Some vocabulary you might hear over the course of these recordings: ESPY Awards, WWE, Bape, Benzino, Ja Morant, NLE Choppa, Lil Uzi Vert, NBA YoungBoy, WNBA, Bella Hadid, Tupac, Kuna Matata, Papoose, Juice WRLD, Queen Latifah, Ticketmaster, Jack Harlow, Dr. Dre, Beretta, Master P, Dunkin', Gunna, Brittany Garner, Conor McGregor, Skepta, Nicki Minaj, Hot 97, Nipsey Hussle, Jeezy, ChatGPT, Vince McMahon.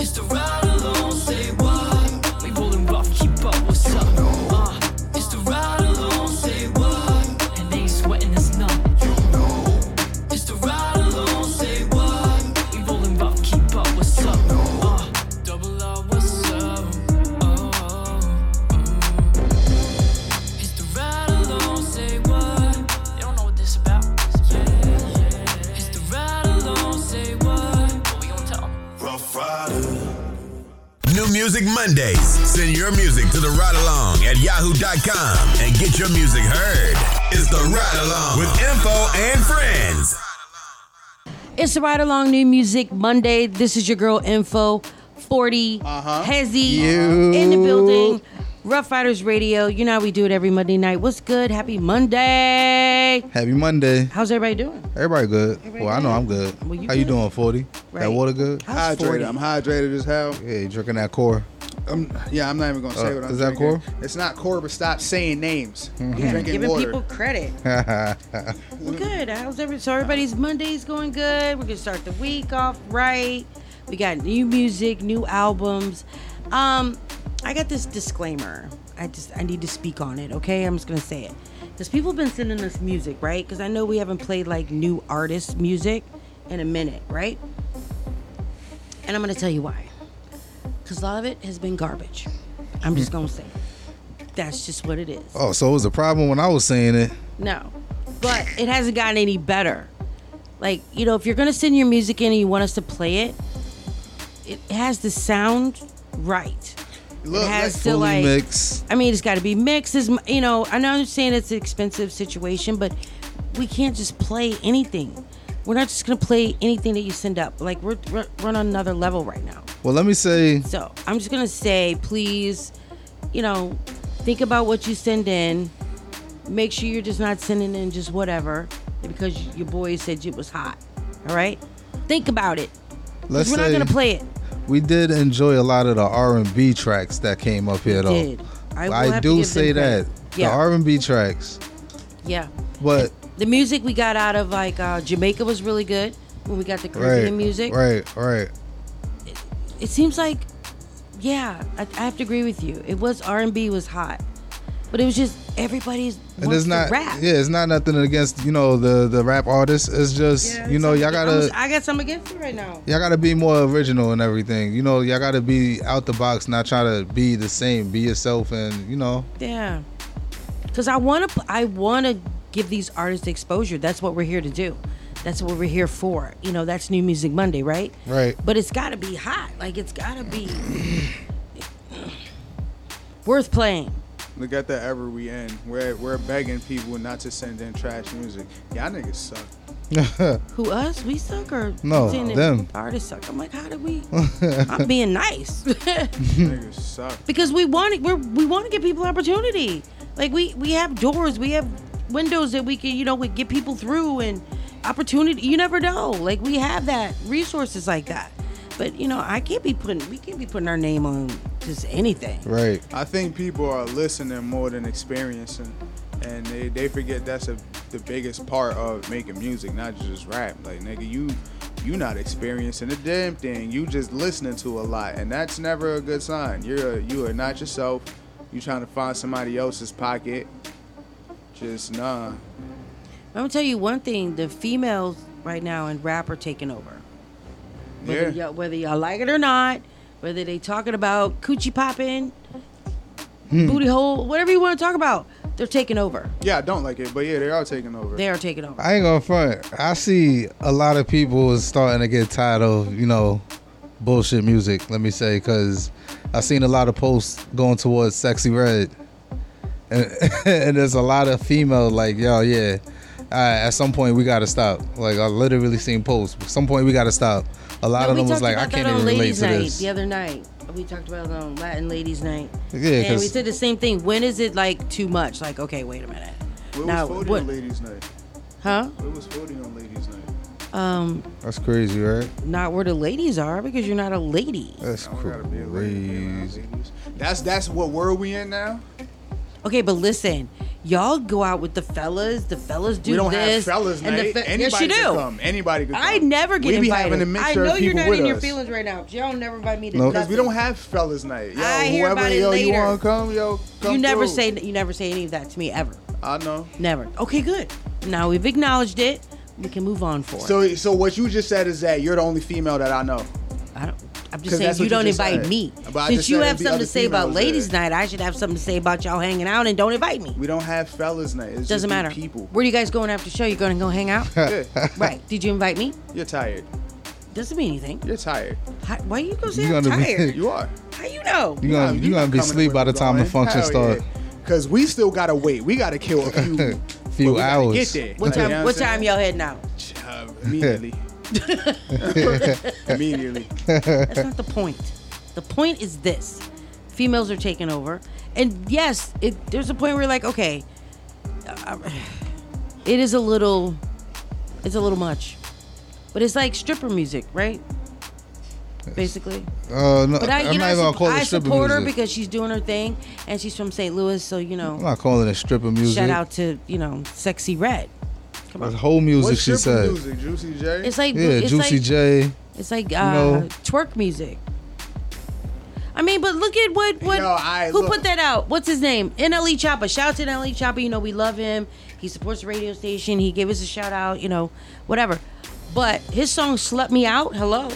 It's the ride along, say what? We rolling rough, keep up, what's up? It's the ride along, say what? And they ain't sweating, it's not. You know. It's the ride along, say what? We rolling rough, keep up, what's up? Double R, what's up? It's the ride along, say what? They don't know what this about. Yeah. It's the ride along, say what? What we gonna tell them? Rough Rider. New Music Mondays. Send your music to the Ride Along at yahoo.com and get your music heard. It's the Ride Along with info and friends. It's the Ride Along New Music Monday. This is your girl Info, 40, Hezzy, in the building. Rough Riders Radio. You know how we do it every Monday night. What's good? Happy Monday. Happy Monday. How's everybody doing? Everybody good. I know I'm good. Well, how you doing, 40? Right. That water good? How's hydrated. 40? I'm hydrated as hell. Yeah, you drinking that core? I'm not even going to say what I'm drinking. Is that core? It's not core, but stop saying names. Mm-hmm. I'm drinking giving water. People credit. Well, good. So everybody's Monday's going good. We're going to start the week off right. We got new music, new albums. I got this disclaimer. I need to speak on it, okay? I'm just going to say it. Because people have been sending us music, right? Because I know we haven't played, like, new artist music in a minute, right? And I'm going to tell you why. Because a lot of it has been garbage. I'm just going to say it. That's just what it is. Oh, so it was a problem when I was saying it? No. But it hasn't gotten any better. Like, you know, if you're going to send your music in and you want us to play it, it has to sound right. Look, it has to, like, mix. I mean, it's got to be mixed. It's, you know, I know I'm saying it's an expensive situation, but we can't just play anything. We're not just going to play anything that you send up. Like, we're on another level right now. Well, let me say. So, I'm just going to say, please, you know, think about what you send in. Make sure you're just not sending in just whatever because your boy said it was hot. All right? Think about it. We're not going to play it. We did enjoy a lot of the R&B tracks that came up here, though. Did. I do say that. Yeah. The R&B tracks. Yeah. But the music we got out of, like, Jamaica was really good when we got the Caribbean music. Right. It seems like, yeah, I have to agree with you. It was R&B was hot. But it was just everybody's wants to rap. Yeah, it's not nothing against, you know, the rap artists. It's just, yeah, you know, y'all gotta. I got something against you right now. Y'all gotta be more original and everything. You know, y'all gotta be out the box, not try to be the same. Be yourself, and you know. Yeah. Because I wanna give these artists exposure. That's what we're here to do. That's what we're here for. You know, that's New Music Monday, right? Right. But it's gotta be hot. Like, it's gotta be worth playing. Look at the ever we end. We're begging people not to send in trash music. Y'all niggas suck. Who, us? We suck or no? Them artists suck. I'm like, how did we? I'm being nice. Niggas suck. Because we want to give people opportunity. Like we have doors, we have windows that we can, you know, we get people through and opportunity. You never know. Like we have that resources like that. But you know, we can't be putting our name on just anything. Right. I think people are listening more than experiencing, and they forget that's the biggest part of making music, not just rap. Like nigga, you not experiencing a damn thing. You just listening to a lot, and that's never a good sign. You are not yourself. You trying to find somebody else's pocket. Just nah. I'm gonna tell you one thing: the females right now in rap are taking over. Whether y'all like it or not, whether they talking about coochie popping, booty hole, whatever you want to talk about, they're taking over. Yeah, I don't like it, but yeah, they are taking over. I ain't gonna front. I see a lot of people is starting to get tired of, you know, bullshit music, let me say, because I seen a lot of posts going towards Sexyy Red. And there's a lot of female like, yo, yeah, at some point we gotta stop. Like, I literally seen posts. At some point we gotta stop. A lot of them was like, I can't even relate to this. The other night, we talked about it on Latin Ladies Night. Yeah, and we said the same thing. When is it like too much? Like, okay, wait a minute. What was 40 on Ladies Night? Huh? What was 40 on Ladies Night? That's crazy, right? Not where the ladies are because you're not a lady. That's crazy. That's what world we in now. Okay, but listen, y'all go out with the fellas. The fellas do this. We don't have fellas night. Anybody can come. Anybody can come. I never get invited. We be having a mixture of people with us. I know you're not in your feelings right now. Y'all never invite me to nothing. No, because we don't have fellas night. Yo, I hear about it later. You want to come, yo, come. You never say any of that to me ever. I know. Never. Okay, good. Now we've acknowledged it. We can move on forward. So what you just said is that you're the only female that I know. I'm just saying you don't invite me. Since you have something to say about ladies' night, I should have something to say about y'all hanging out and don't invite me. We don't have fellas' night. It doesn't matter. People. Where are you guys going after the show? You going to go hang out? Yeah. Right. Did you invite me? You're tired. Doesn't mean anything. You're tired. Why you going to say I'm tired? You are. How you know? You're going to be asleep by the time the function starts. Because we still got to wait. We got to kill a few hours. Get there. What time y'all heading out? Immediately. Immediately. That's not the point. The point is this: females are taking over, and yes, there's a point where you're like, okay, it's a little much, but it's like stripper music, right? Basically. No, but I'm not even gonna call it stripper music. I support her because she's doing her thing, and she's from St. Louis, so I'm not calling it stripper music. Shout out to Sexyy Red. Like whole music, she said. Music? Juicy J? It's like, Juicy J. It's like twerk music. I mean, but look at who put that out? What's his name? NLE Choppa. Shout out to NLE Choppa. We love him. He supports the radio station. He gave us a shout out, whatever. But his song "Slept Me Out." Hello.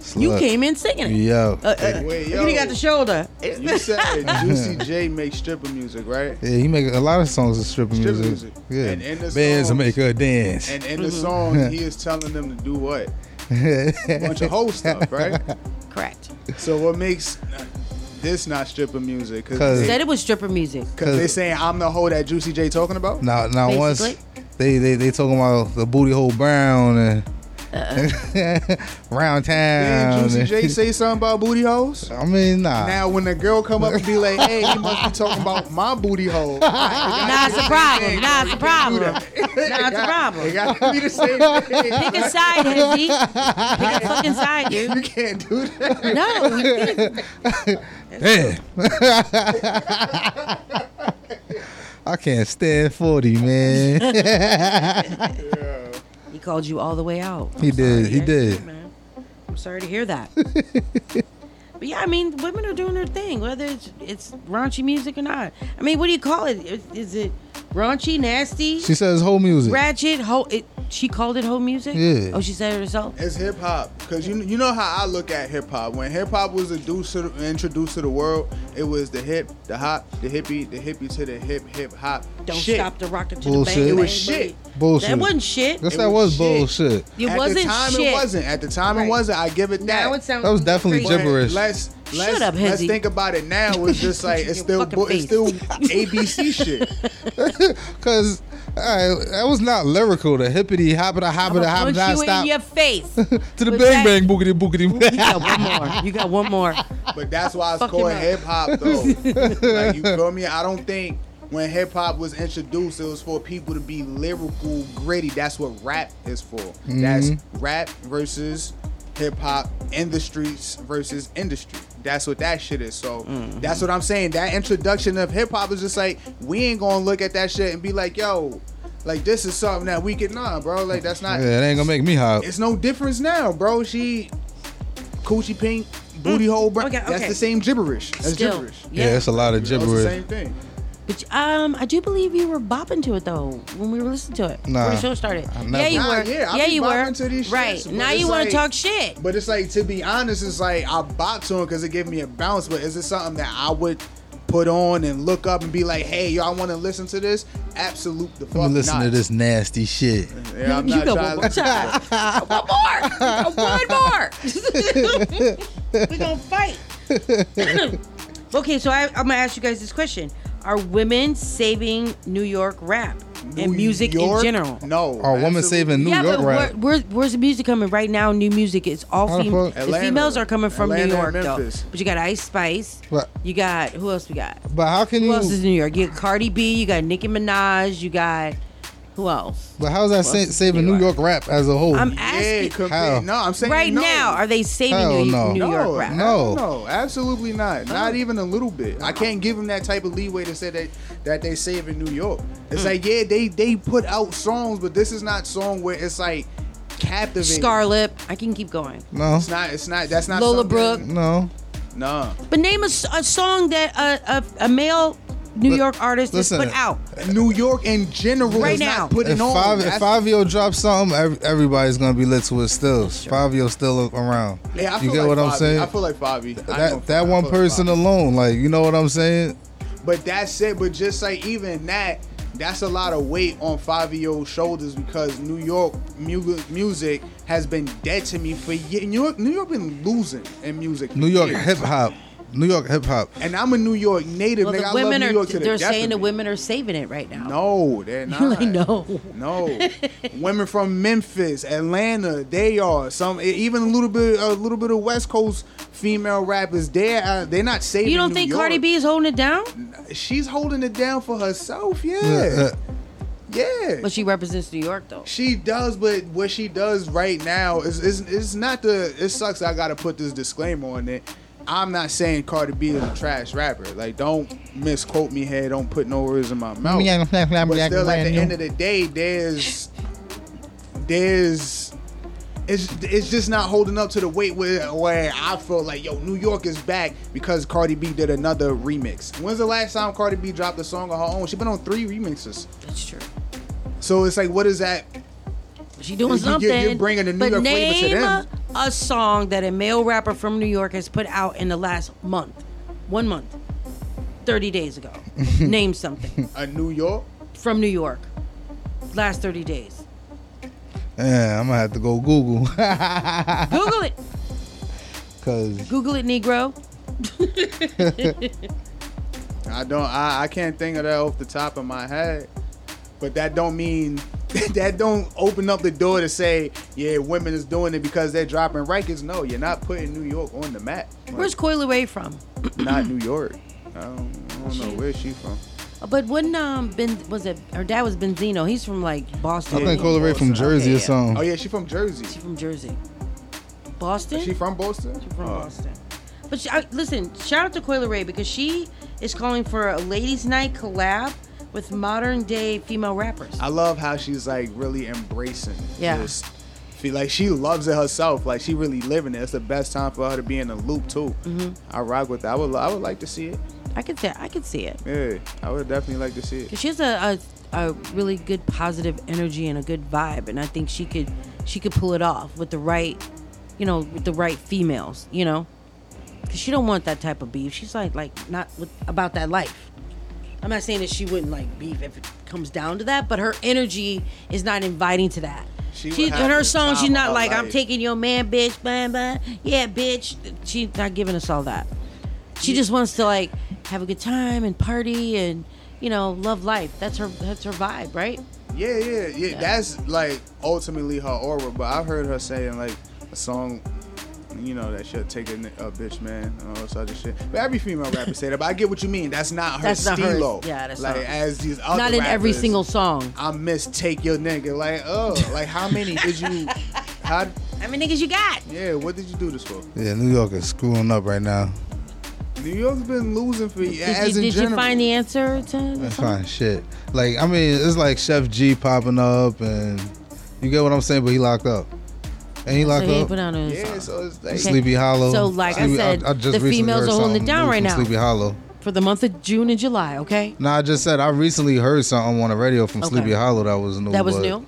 Slut. You came in singing it. Yo. You got the shoulder. You said Juicy J makes stripper music, right? Yeah, he makes a lot of songs of stripper music. Yeah. And in the bands will make her dance. And in the song, he is telling them to do what? A bunch of whole stuff, right? Correct. So what makes this not stripper music? Because they said it was stripper music. Because they're saying I'm the hoe that Juicy J talking about? Now once they talking about the booty hole brown and... Round town. Did Juicy J say something about booty holes? I mean, nah. Now when the girl come up and be like, "Hey, he must be talking about my booty hole." Nah, it's a problem. It gotta be the same thing. Pick a side, Hezzy. Pick a fucking side, dude. You can't do that. No, you can't. I can't stand 40, man. Yeah. He called you all the way out. He did. Man. I'm sorry to hear that. But yeah, women are doing their thing, whether it's raunchy music or not. What do you call it? Is it raunchy, nasty? She says whole music. Ratchet, she called it whole music? Yeah. Oh, she said it herself? It's hip hop. Because you know how I look at hip hop. When hip hop was introduced to the world, it was the hip, the hop, the hippie to the hip hop. Don't shit. Stop the rocket to bullshit. The bang. It was shit. Bullshit. That wasn't shit. Yes, that was bullshit. It wasn't shit. At the time, it wasn't. I give it that. Now it sounds that was definitely crazy. Gibberish. Shut up, Hezzy. Let's think about it now. It's just like it's still ABC shit. Because that was not lyrical. The hippity hoppity hoppity hoppity stop. Punch you in your face. To the bang bang boogity boogity. You got one more. But that's why it's called hip hop though. Like, you feel me? I don't think when hip hop was introduced, it was for people to be lyrical, gritty. That's what rap is for. Mm-hmm. That's rap versus hip hop in the streets versus industry. That's what that shit is. So that's what I'm saying. That introduction of hip hop is just like, we ain't gonna look at that shit and be like, yo, like this is something that we can bro. Like that's not. Yeah, it ain't gonna make me hot. It's no difference now, bro. She, coochie pink, booty hole, bro. Okay. That's the same gibberish. That's still gibberish. Yeah, it's a lot of gibberish. It's the same thing. But, I do believe you were bopping to it though when we were listening to it. Nah, when the show started. Yeah, you were. Yeah, you were. To these right shits, now, you want to talk shit. But it's like, to be honest, it's like I bopped to it because it gave me a bounce. But is it something that I would put on and look up and be like, hey, y'all want to listen to this? Absolute the fuck not. Listen to this nasty shit. Yeah, I'm not trying to. One more. We're gonna fight. Okay, so I'm gonna ask you guys this question. Are women saving New York rap and music in general? No. Are women saving New York rap? Where's the music coming right now? New music. It's all females. The females are coming from Atlanta, New York, though. But you got Ice Spice. What? You got, who else we got? But how can you? Who else is in New York? You got Cardi B. You got Nicki Minaj. You got Who else? But how is that saving New York rap as a whole? I'm asking. Yeah, how? No, I'm saying right no. now, are they saving New York rap? No, absolutely not. No. Not even a little bit. I can't give them that type of leeway to say that they saving New York. It's like, yeah, they put out songs, but this is not song where it's like captivating. Scarlett. I can keep going. No, it's not. It's not. That's not Lola Brooke. No. But name a song that a male New York artist is put out. New York in general right is now. Not putting if on. If Fabio drops something, everybody's gonna be lit to it still. Sure. Fabio's still around. Yeah, I you get like what Bobby. I'm saying? I feel like Bobby. That one person like alone, like you know what I'm saying? But that's it. But just like even that, that's a lot of weight on Fabio's shoulders because New York music has been dead to me for years. New York been losing in music. New York hip hop. And I'm a New York native. Well, nigga, I love New York to the death. They're saying the women are saving it right now. No, they're not. Like, no. Women from Memphis, Atlanta, they are some. Even a little bit of West Coast female rappers. They're not saving New York. You don't think Cardi B is holding it down? She's holding it down for herself. Yeah. Yeah, but she represents New York though. She does, but what she does right now is not the. It sucks. I gotta put this disclaimer on it. I'm not saying Cardi B is a trash rapper. Like, don't misquote me here. Don't put no words in my mouth. But still, at the end of the day, it's just not holding up to the weight where I feel like, yo, New York is back because Cardi B did another remix. When's the last time Cardi B dropped a song on her own? She's been on 3 remixes. That's true. So it's like, what is that? She doing something. You're bringing the New York flavor to them. A song that a male rapper from New York has put out in the last month. 1 month. 30 days ago. Name something. A New York? From New York. Last 30 days. Yeah, I'm going to have to go Google. Google it. Google it, Negro. I can't think of that off the top of my head. But that don't mean... that don't open up the door to say, yeah, women is doing it because they're dropping records. No, you're not putting New York on the map. Like, where's Coi Leray from? Not New York. I don't know where she from. But wouldn't her dad was Benzino? He's from like Boston. I think Coi Leray from Jersey or something. Oh yeah, she from Jersey. She from Jersey. Boston? Is she from Boston? She from Boston. But listen, shout out to Coi Leray because she is calling for a ladies' night collab with modern day female rappers. I love how she's like really embracing this. Like she loves it herself. Like she really living it. It's the best time for her to be in the loop too. Mm-hmm. I rock with that. I would like to see it. I could see it. Yeah, I would definitely like to see it. She has a really good positive energy and a good vibe, and I think she could pull it off with the right, with the right females, because she don't want that type of beef. She's like not about that life. I'm not saying that she wouldn't like beef if it comes down to that, but her energy is not inviting to that. She in her song, she's not like, I'm taking your man, bitch, blah, blah. Yeah, bitch. She's not giving us all that. She just wants to like have a good time and party and, love life. That's her vibe, right? Yeah. That's like ultimately her aura, but I've heard her saying like a song... that she'll take a bitch, man, and all this other shit. But every female rapper say that. But I get what you mean. That's not her stilo. Yeah, that's like, not. As these other not in rappers, every single song. I miss take your nigga. Like, how many did you? How many niggas you got? Yeah, what did you do this for? Yeah, New York is screwing up right now. New York's been losing for years. Did you find the answer to? I find shit. Like, I mean, it's like Chef G popping up, and you get what I'm saying. But he locked up. And he locked up. So it's like Sleepy Hallow. So like I said, the females are holding it down right now. Sleepy Hallow for the month of June and July. Okay. No, I just said I recently heard something on the radio from Sleepy Hallow that was new. That was new.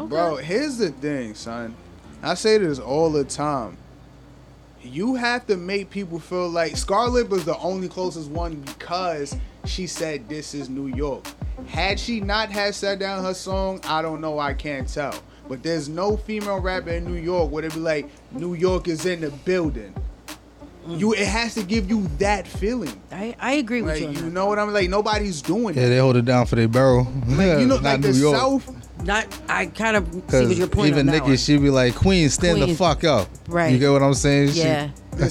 Okay. Bro, here's the thing, son. I say this all the time. You have to make people feel like Scarlett was the only closest one because she said this is New York. Had she not had sat down her song, I don't know. I can't tell. But there's no female rapper in New York where they be like, New York is in the building. Mm. It has to give you that feeling. I agree with you. You know what I'm like? Nobody's doing it. Yeah, they hold it down for their barrel. Like, not like New York. South. I kind of see what your point is. Even Nikki, she be like, Queen, stand the fuck up. Right. You get what I'm saying? Yeah. The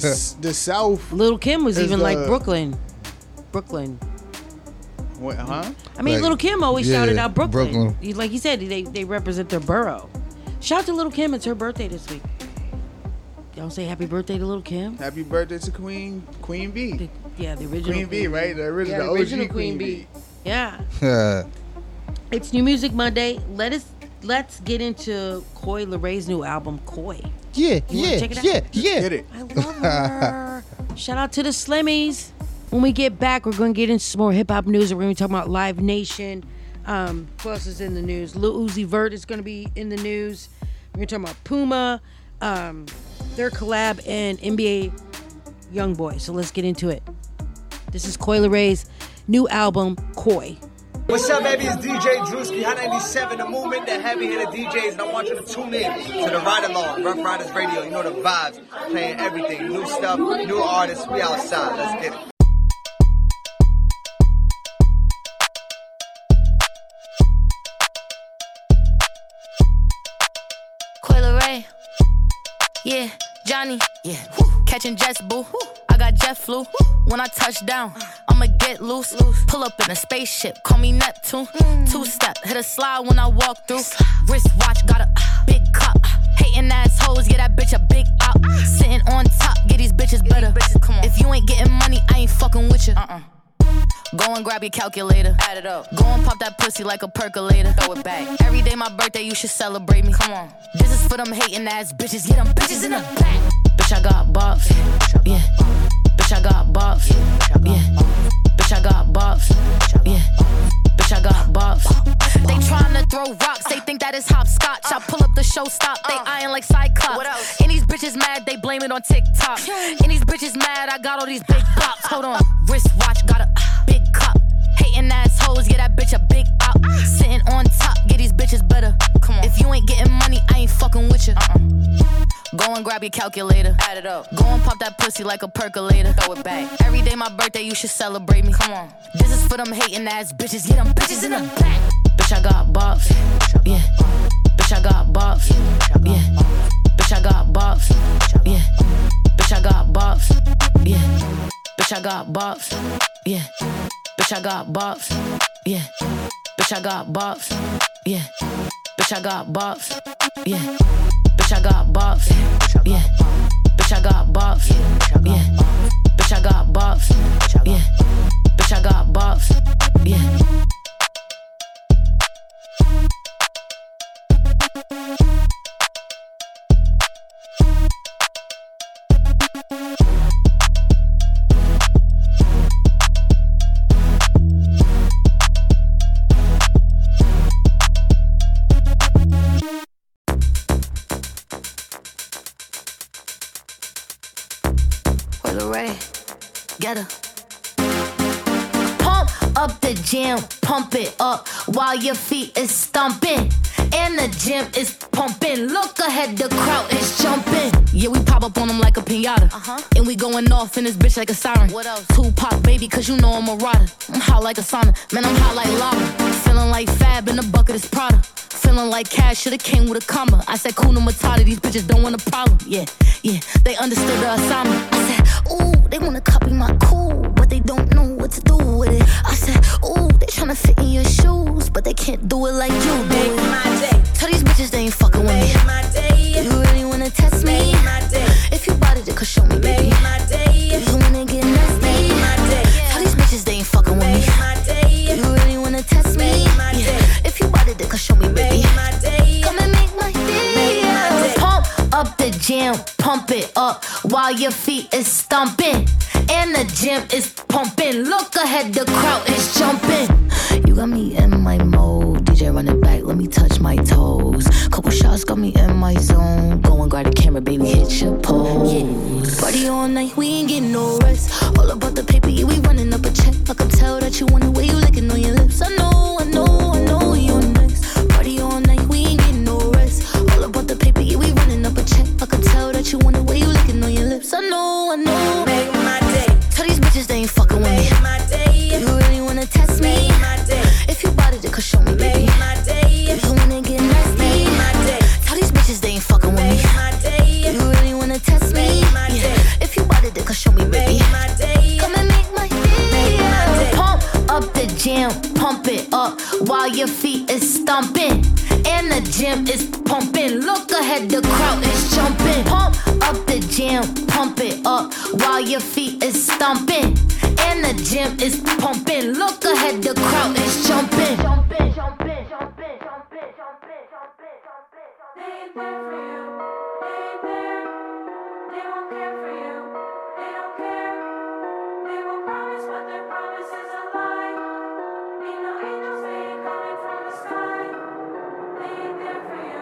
South. Lil Kim was even like Brooklyn. What, huh? I mean, like, Lil Kim always shouted out Brooklyn. Like you said, they represent their borough. Shout out to Lil Kim. It's her birthday this week. Y'all say happy birthday to Lil Kim. Happy birthday to Queen B. The original Queen B, right? The original OG Queen B. Yeah. It's New Music Monday. Let's get into Coi Leray's new album, Coi. Yeah. Get it. I love her. Shout out to the Slimmies. When we get back, we're going to get into some more hip-hop news. We're going to be talking about Live Nation. Who else is in the news? Lil Uzi Vert is going to be in the news. We're going to talk about Puma, their collab, and NBA YoungBoy. So let's get into it. This is Coi Leray's new album, Coi. What's up, baby? It's DJ Drewski, Hot 97, the movement that heavy-hitter DJs, and I want you to tune in to the ride-along, Rough Riders Radio. You know the vibes, playing everything, new stuff, new artists. We outside. Let's get it. Coi Leray, yeah, Johnny, yeah, catching jets, boo. I got jet flu. When I touch down, I'ma get loose. Pull up in a spaceship, call me Neptune. Two-step, hit a slide when I walk through. Wristwatch, got a big cup. Hating assholes, get that bitch a big out. Sitting on top, get these bitches better. Come on. If you ain't getting money, I ain't fucking with you. Go and grab your calculator. Add it up. Go and pop that pussy like a percolator. Throw it back. Every day my birthday, you should celebrate me. Come on. This is for them hating ass bitches. Get them bitches in the back. Bitch, I got bops. Yeah. Bitch, I got bops. Yeah. Bitch, I got bops. Yeah. Bitch, I got bops. They tryna throw rocks. They think that is hopscotch. I pull up the show stop. They eyeing like Cyclops. What else? And these bitches mad. They blame it on TikTok. And these bitches mad. I got all these big bops. Hold on. Wristwatch. Got a big cup. Hating assholes. Get that bitch a big out. Sitting on top. Get these bitches better. Come on. If you ain't getting money, I ain't fucking with you. Go and grab your calculator. Add it up. Go and pop that pussy like a percolator. Throw it back. Every day my birthday, you should celebrate me. Come on. This is for them hating ass bitches. Get them bitches in the back. Bitch, I got bops. Yeah. Bitch, I got bops. Yeah. Bitch, I got bops. Yeah. Bitch, I got bops. Yeah. Bitch, I got bops. Yeah. Bitch, I got bops. Yeah. Bitch, I got bops. Yeah. Bitch, I got bops. Yeah. Bitch, I got bops. Yeah. Bitch, I got bops. Yeah. Bitch, I got bops. Yeah. Bitch, I got bops. Yeah. Pump up the jam, pump it up while your feet is stomping and the gym is pumping. Look ahead, the crowd is jumping. Yeah, we pop up on them like a pinata. And we going off in this bitch like a siren. What else? Tupac, baby, cause you know I'm a rider. I'm hot like a sauna, man, I'm hot like lava. Feeling like Fab in the bucket is Prada. Feeling like cash, should've came with a comma. I said, Kuna Matata, these bitches don't want a problem. Yeah, they understood the assignment. I said, ooh, they wanna copy my cool, but they don't know what to do with it. I said, ooh, they tryna fit in your shoes, but they can't do it like you do. Make my day. Tell these bitches they ain't fucking with me. Make my day. If you really wanna test me, make my day. If you bought it, then could show me, baby. Make my day. If you wanna get nasty, make my day. Tell these bitches they ain't fucking with me. Make my day. If you really wanna test me, make my day. If you bought it, then could show me, baby. Make my day. Come and make my day. Pump up the jam, pump it up while your feet is stomping and the gym is pumping. Look ahead, the crowd is jumping. You got me in my mode, DJ run it back, let me touch my toes. Couple shots got me in my zone. Go and grab the camera, baby, hit your pose. Party all night, we ain't getting no rest. All about the paper, yeah, we running up a check. I can tell that you want the way you licking on your lips. I know you're next. Party all night, we ain't getting no rest. All about the paper, yeah, we running up a check. I can tell that you want the way you licking on your lips. I know. Make my day. Tell these bitches they ain't fucking with me. Make my day. If you really wanna test me. Make my day. If you bought it, then could show me, baby. Make my day. If you wanna get nasty. Make my day. Tell these bitches they ain't fucking with me. Make my day. If you really wanna test me. Make my day. If you bought it, then could show me, baby. Make my day. Come and make my day. Pump up the jam. up while your feet is stomping and the gym is pumping. Look ahead, the crowd is jumping. They ain't there for you. They ain't there. They won't care for you. They don't care. They will promise, but their promise is a lie. Ain't no angels, they ain't coming from the sky. They ain't there for you.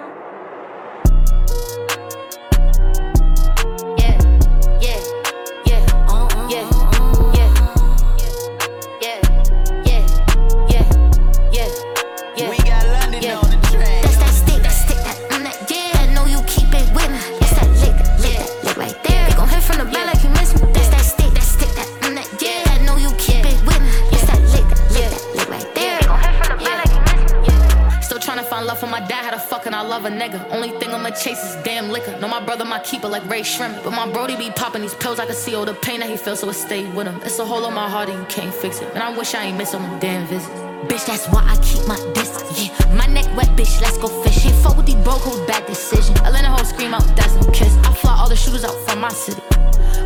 Nigga. Only thing I'ma chase is damn liquor. Know my brother, my keeper, like Ray Shrimp. But my brody be popping these pills. I can see all the pain that he feels, so it stayed with him. It's a hole in my heart and you can't fix it. And I wish I ain't miss on them damn visits. Bitch, that's why I keep my distance. Yeah, my neck wet, bitch, let's go fishing. Fuck with these broke hoes, bad decision. I let a hoe scream out, that's no kiss. I fly all the shooters out from my city.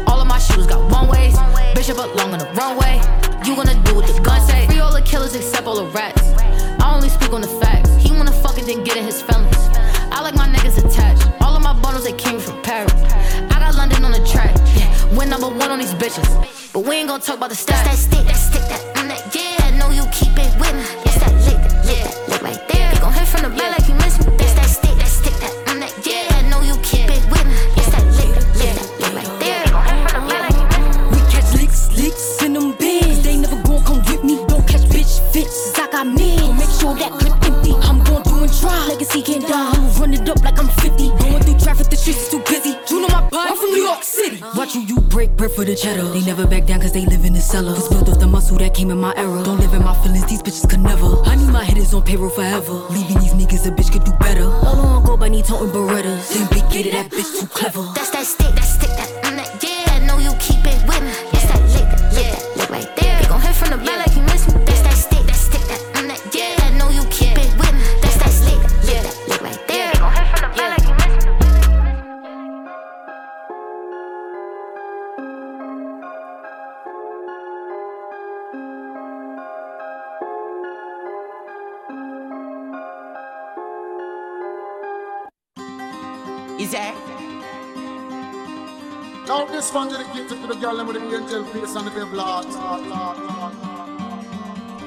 All of my shooters got one-ways. Bitch, I belong on the runway. You gonna do what the gun say. Free all the killers except all the rats. I only speak on the facts. He wanna fuck and then get in his feelings. I like my niggas attached. All of my bundles, they came from Paris. I got London on the track. Yeah, we're number one on these bitches. But we ain't gonna talk about the stats. That's that stick, that on that. Yeah, I know you keep it with me. It's that lick, lick, lick right there. You gon' hit from the back like you miss me. That's that stick, that on that. Yeah, I know you keep it with me. It's that lick, lick, lick right there. You gon' hit from the back like you miss me. We catch licks in them bins. They never gon' come with me. Don't catch bitch fits. I got me. Make sure that clip empty. I'm gon' do and try. Legacy can't die. Run it up like I'm 50. Going through traffic, the streets is too busy. You know my pod, I'm from New York City. Watch you break bread for the cheddar. They never back down cause they live in the cellar. Was built off the muscle that came in my era. Don't live in my feelings, these bitches could never. I need my hitters on payroll forever. Leaving these niggas, a bitch could do better. All I want go by need toting Berettas. Then big gated, that bitch too clever. That's that stick, that stick, that on that. Yeah, I know you keep it with me. It's that lick, yeah, lick right there. They gon' hit from the back like you miss me. That's that stick, that on that. Yeah, I know you keep it with me. That's that stick, yeah, lick right there. Now this one gonna get to the girl with the angel face and the devil heart.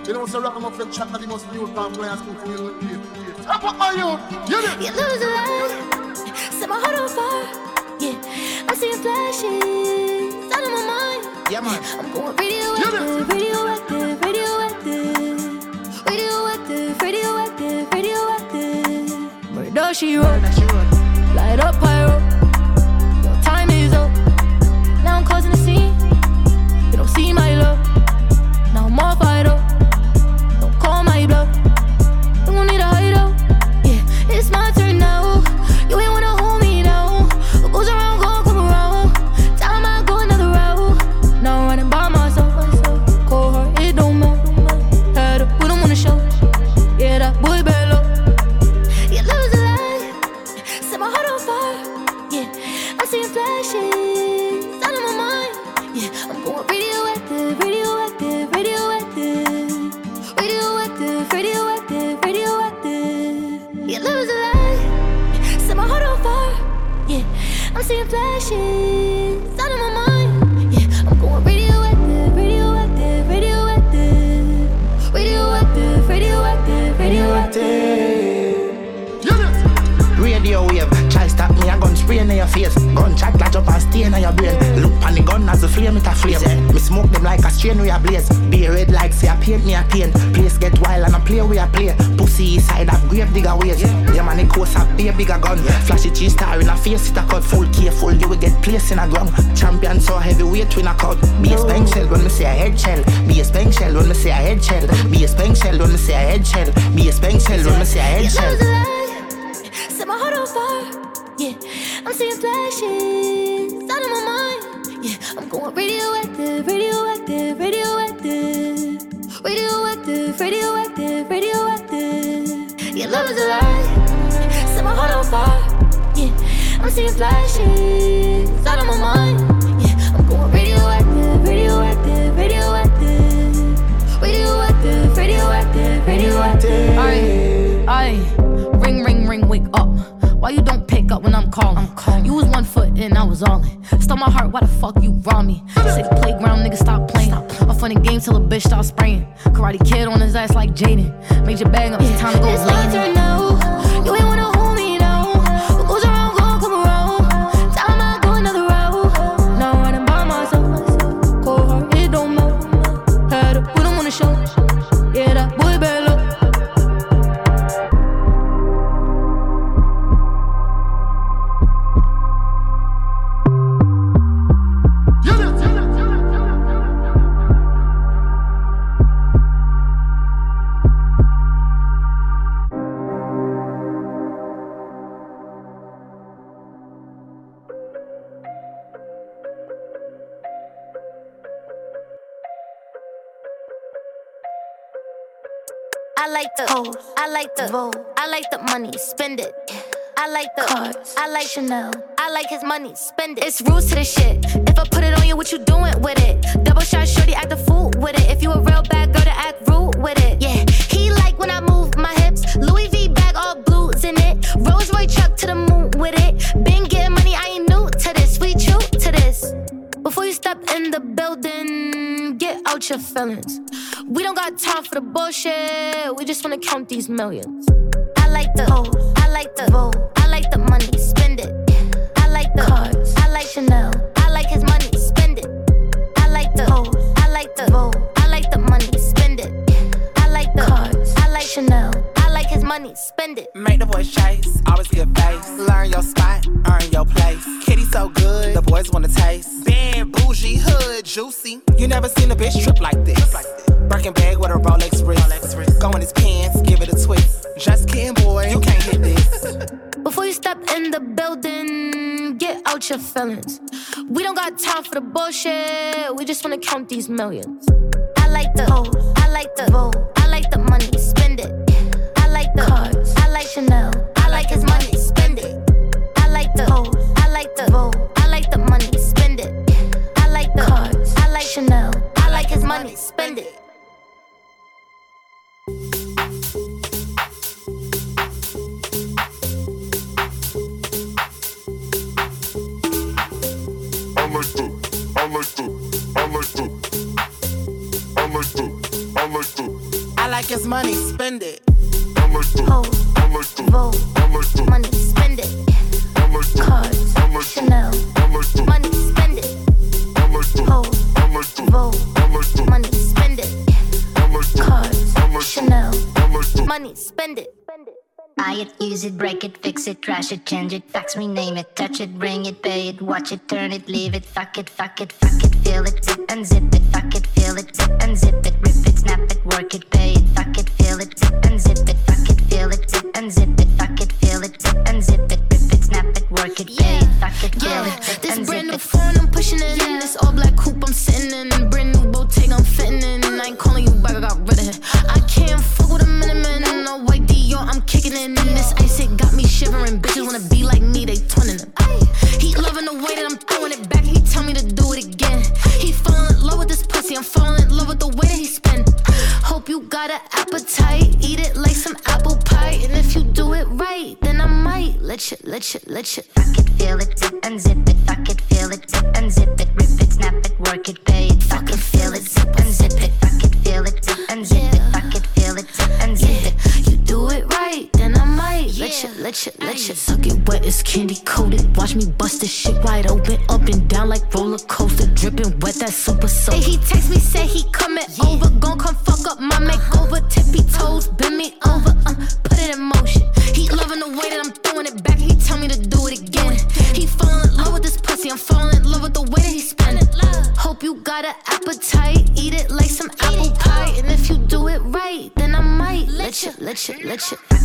You know, so rock him up the track that he must be with my players to feel with you. Up with my youth, you lose a lot, set my heart on fire. Yeah, I see your flashes out of my mind. Yeah, man, I'm going radioactive, radioactive, radioactive, radioactive, radioactive, radioactive. Where does she run? Light up pyro. Your time is up. Now I'm causing a scene. You don't see my love. Now I'm all fired up. Don't call my bluff. You won't need a hideout. Yeah, it's my turn now. You ain't wanna hold me now. What goes around, gon' come around. Time I go another route. Now I'm running by myself. Cold heart, it don't melt. Head up, we don't wanna show. Yeah, that boy better. I'm seeing flashes out of my mind. Yeah, I'm going radioactive, radioactive, radioactive, radioactive, radioactive, radioactive. Yeah. Radio wave, try stop me. I'm gonna spray in your face. Gunshot lodge up and stay in your brain. Look on the gun as the flame it a flame. Me smoke them like a strain with a blaze. Be red like say I paint me a paint. Place get wild and I play where I play. Pussy side of grave digger ways. Yeah, man, it costs a pay bigger gun. Yeah. Flashy cheese star in a face, it a cut. Full careful, you will get placed in a ground. Champion so heavyweight win a cut. Be a spank shell when me say a head shell. Be a spank shell when me say a head shell. Be a spank shell when me say a head shell. Be a spank shell when me say a head shell. Your love's a lie, set my heart on fire. Yeah, I'm seeing flashes out of my mind. Yeah, I'm going radioactive, radioactive, radioactive. Radioactive, radioactive, radioactive. Your love is a lie, set my heart on fire. Yeah, I'm seeing flashes out of my mind. Yeah, I'm going when I'm calling. You was 1 foot in, I was all in. Stole my heart, why the fuck you rob me? Sick playground, nigga, stop playing. I'm funny games till a bitch stop spraying. Karate Kid on his ass like Jaden. Made your bag up, it's time to go. It's my turn now. You ain't wanna hold me now. What goes around, gon' come around. Time I go another route. Now I'm running by myself. Cold heart, it don't melt. Had up, we don't wanna show. Yeah, that boy better. I like the money, spend it. I like the cards, I like Chanel. I like his money, spend it. It's rules to this shit. If I put it on you, what you doing with it? Double shot shorty, act a fool with it. If you a real bad girl, to act rude with it. Yeah, he like when I move my hips. Louis V bag, all blues in it. Rolls Royce truck to the moon with it. Been getting money, I ain't new to this. We true to this. Before you step in the building, get out your feelings. We don't got time for the bullshit. We just wanna count these millions. I like the O's, I like the O's, I like the money, spend it. I like the cars, I like Chanel. I like his money, spend it. I like the O's, I like the O's, I like the money, spend it. I like the cars, I like Chanel. I like his money, spend it. Make the boys chase, always give face. Learn your spot, earn your place. Kitty so good, the boys wanna taste. Bad, bougie, hood, juicy. You never seen a bitch trip like this. Birkin bag with a Rolex wrist. Go in his pants, give it a twist. Just kidding, boy, you can't hit this. Before you step in the building, get out your feelings. We don't got time for the bullshit. We just wanna count these millions. I like the O's, I like the O's, I like the money, spend it. I like the cars, I like Chanel. I like his money, spend it. I like the O's, I like the O's, I like the money, spend it. I like the cars, I like Chanel. I like his money, spend it. I like his money, spend it. I like the money, spend it. I like the cards, Chanel. I like the money, spend it. I like the money, spend it. I like the cards, Chanel. I like the money, spend it. Buy it, use it, break it, fix it, trash it, change it, fax, rename it, touch it, bring it, pay it, watch it, turn it, leave it, fuck it, fuck it, fuck it, feel it, zip and zip it, fuck it, feel it, zip and zip it, rip it, snap it, work it, pay it, fuck it, feel it, zip and zip it, fuck it, feel it, zip and zip it, fuck it, feel it, zip and zip it, rip it, snap it, work it, pay it, fuck it, feel it, zip and zip it. This brand new phone I'm pushing in, this all black coupe I'm sitting in, brand new Bottega I'm fitting in, and I ain't calling you back, I got rid of it. I can't fuck with a minimum, no white Dior, I'm kicking in. This ice, it got me shivering. Bitches wanna be like me, they twinning them. He loving the way that I'm throwing it back. He tell me to do it again. He falling in love with this pussy. I'm falling in love with the way that he spin. Hope you got an appetite. Eat it like some apple pie. And if you do it right, then I might let you. Fuck it, feel it, zip and zip it. Fuck it, feel it, zip and zip it. Rip it, snap it, work it, pay it. Fuck it, feel it, zip and zip it. Fuck it, feel it, zip and zip it. Fuck it, feel it, zip and zip it. You do it right, then I might let you. Suck it wet, it's candy coated. Watch me bust this shit wide open. Up and down like roller coaster. Dripping wet, that super soap. Hey, he text me, said he coming over. Gon' come fuck up my makeover. Tippy toes, bend me over. Put it in motion. He loving the way that I'm throwing it back. He tell me to do it again. He falling in love with this pussy. I'm falling in love with the way that he spinning. Hope you got an appetite. Eat it like some apple pie. And if you do it right, then I might let you. Fuck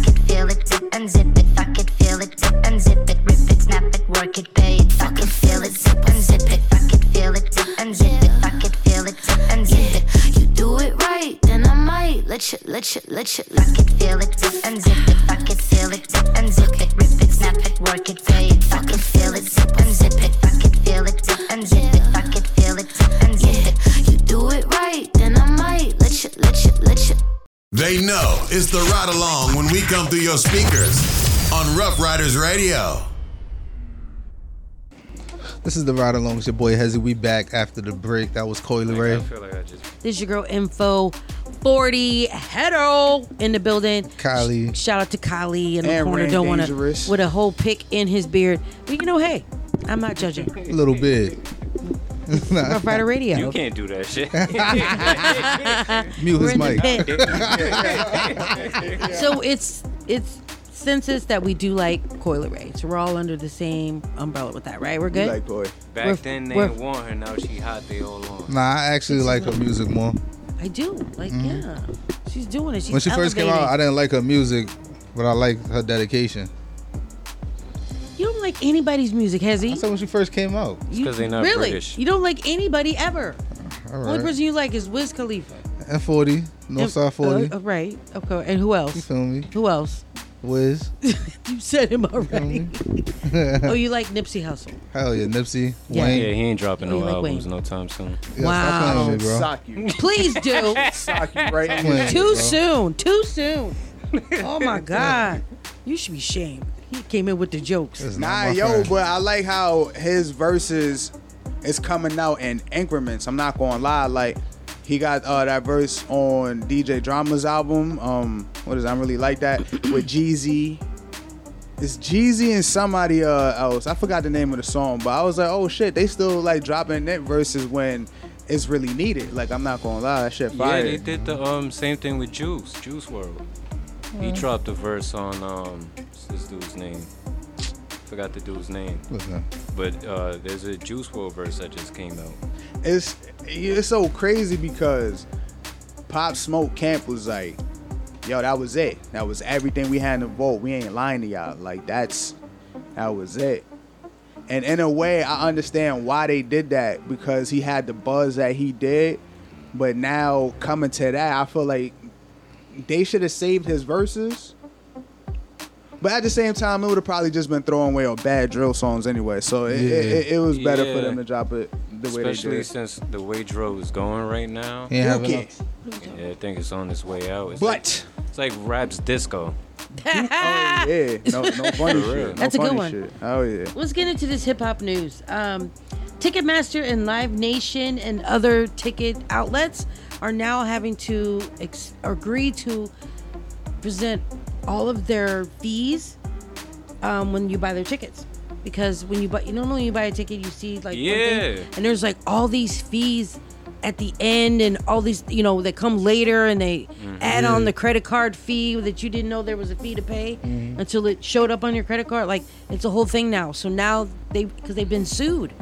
it, feel it, zip and zip it. Fuck it, feel it, zip and zip it. Rip it, snap it, work it, pay it. Fuck it, feel it, zip and zip it. Fuck it, feel it, zip and zip it. Fuck it, feel it, zip and zip it. You do it right, then I might let you. Fuck it, feel it, zip and zip it. Fuck it, feel it, zip and zip it. Rip it, snap it, work it, pay it. Fuck it, feel it, zip and zip it. Fuck it, feel it, zip and zip it. Fuck it, feel it, zip and zip it. You do it right, then I might let you. They know it's the ride along when we come through your speakers on Rough Riders Radio. This is the ride along. It's your boy Hezzy. We back after the break. That was Coi Leray. This is your girl Info 40 Hetero in the building. Kylie. Shout out to Kylie in the corner. Don't want to with a whole pick in his beard. But you know, hey, I'm not judging. A little bit. Nah. Friday radio. You can't do that shit. Mute his mic. So it's census that we do like Coi Leray. So we're all under the same umbrella with that, right? We're good. We like Coi. Back then they didn't want her. Now she hot. They all on. Nah, I actually like her music more. I do. Like yeah, she's doing it. She's when she elevating. First came out, I didn't like her music, but I liked her dedication. You don't like anybody's music, Hezzy. I said when she first came out. It's because they're not really British. You don't like anybody ever. All right. Only person you like is Wiz Khalifa. And 40. Northside 40. Right. Okay. And who else? You feel me? Who else? Wiz. You said him already. Oh, you like Nipsey Hussle? Hell yeah, Nipsey. Yeah. Wayne. Yeah, he ain't dropping no albums no time soon. Yes, wow. I bro. Sock you. Please do. Sock you right in. Too soon. Too soon. Oh my God. You should be shamed. He came in with the jokes. Nah, yo, but I like how his verses is coming out in increments. I'm not gonna lie. Like, he got that verse on DJ Drama's album. What is it? I Really Like That with Jeezy. It's Jeezy and somebody else. I forgot the name of the song, but I was like, oh shit, they still like dropping that verses when it's really needed. Like, I'm not gonna lie, that shit fire. Yeah, they did the same thing with Juice WRLD. He dropped a verse on this dude's name. Forgot the dude's name. What's that? But there's a Juice WRLD verse that just came out. It's so crazy because Pop Smoke Camp was like, yo, that was it. That was everything we had in the vault. We ain't lying to y'all. Like that was it. And in a way, I understand why they did that because he had the buzz that he did. But now coming to that, I feel like they should have saved his verses. But at the same time, it would have probably just been throwing away on bad drill songs anyway. So it was better for them to drop it the way they did. Especially since the way drill is going right now. Yeah, I think it's on its way out. It's like rap's disco. Oh, yeah. No funny shit. That's a good one. Shit. Oh, yeah. Let's get into this hip-hop news. Ticketmaster and Live Nation and other ticket outlets are now having to agree to present all of their fees when you buy their tickets, because when you buy, normally you buy a ticket, you see like one thing, and there's like all these fees at the end and all these they come later and they add on the credit card fee that you didn't know there was a fee to pay until it showed up on your credit card. Like, it's a whole thing now. So now they've been sued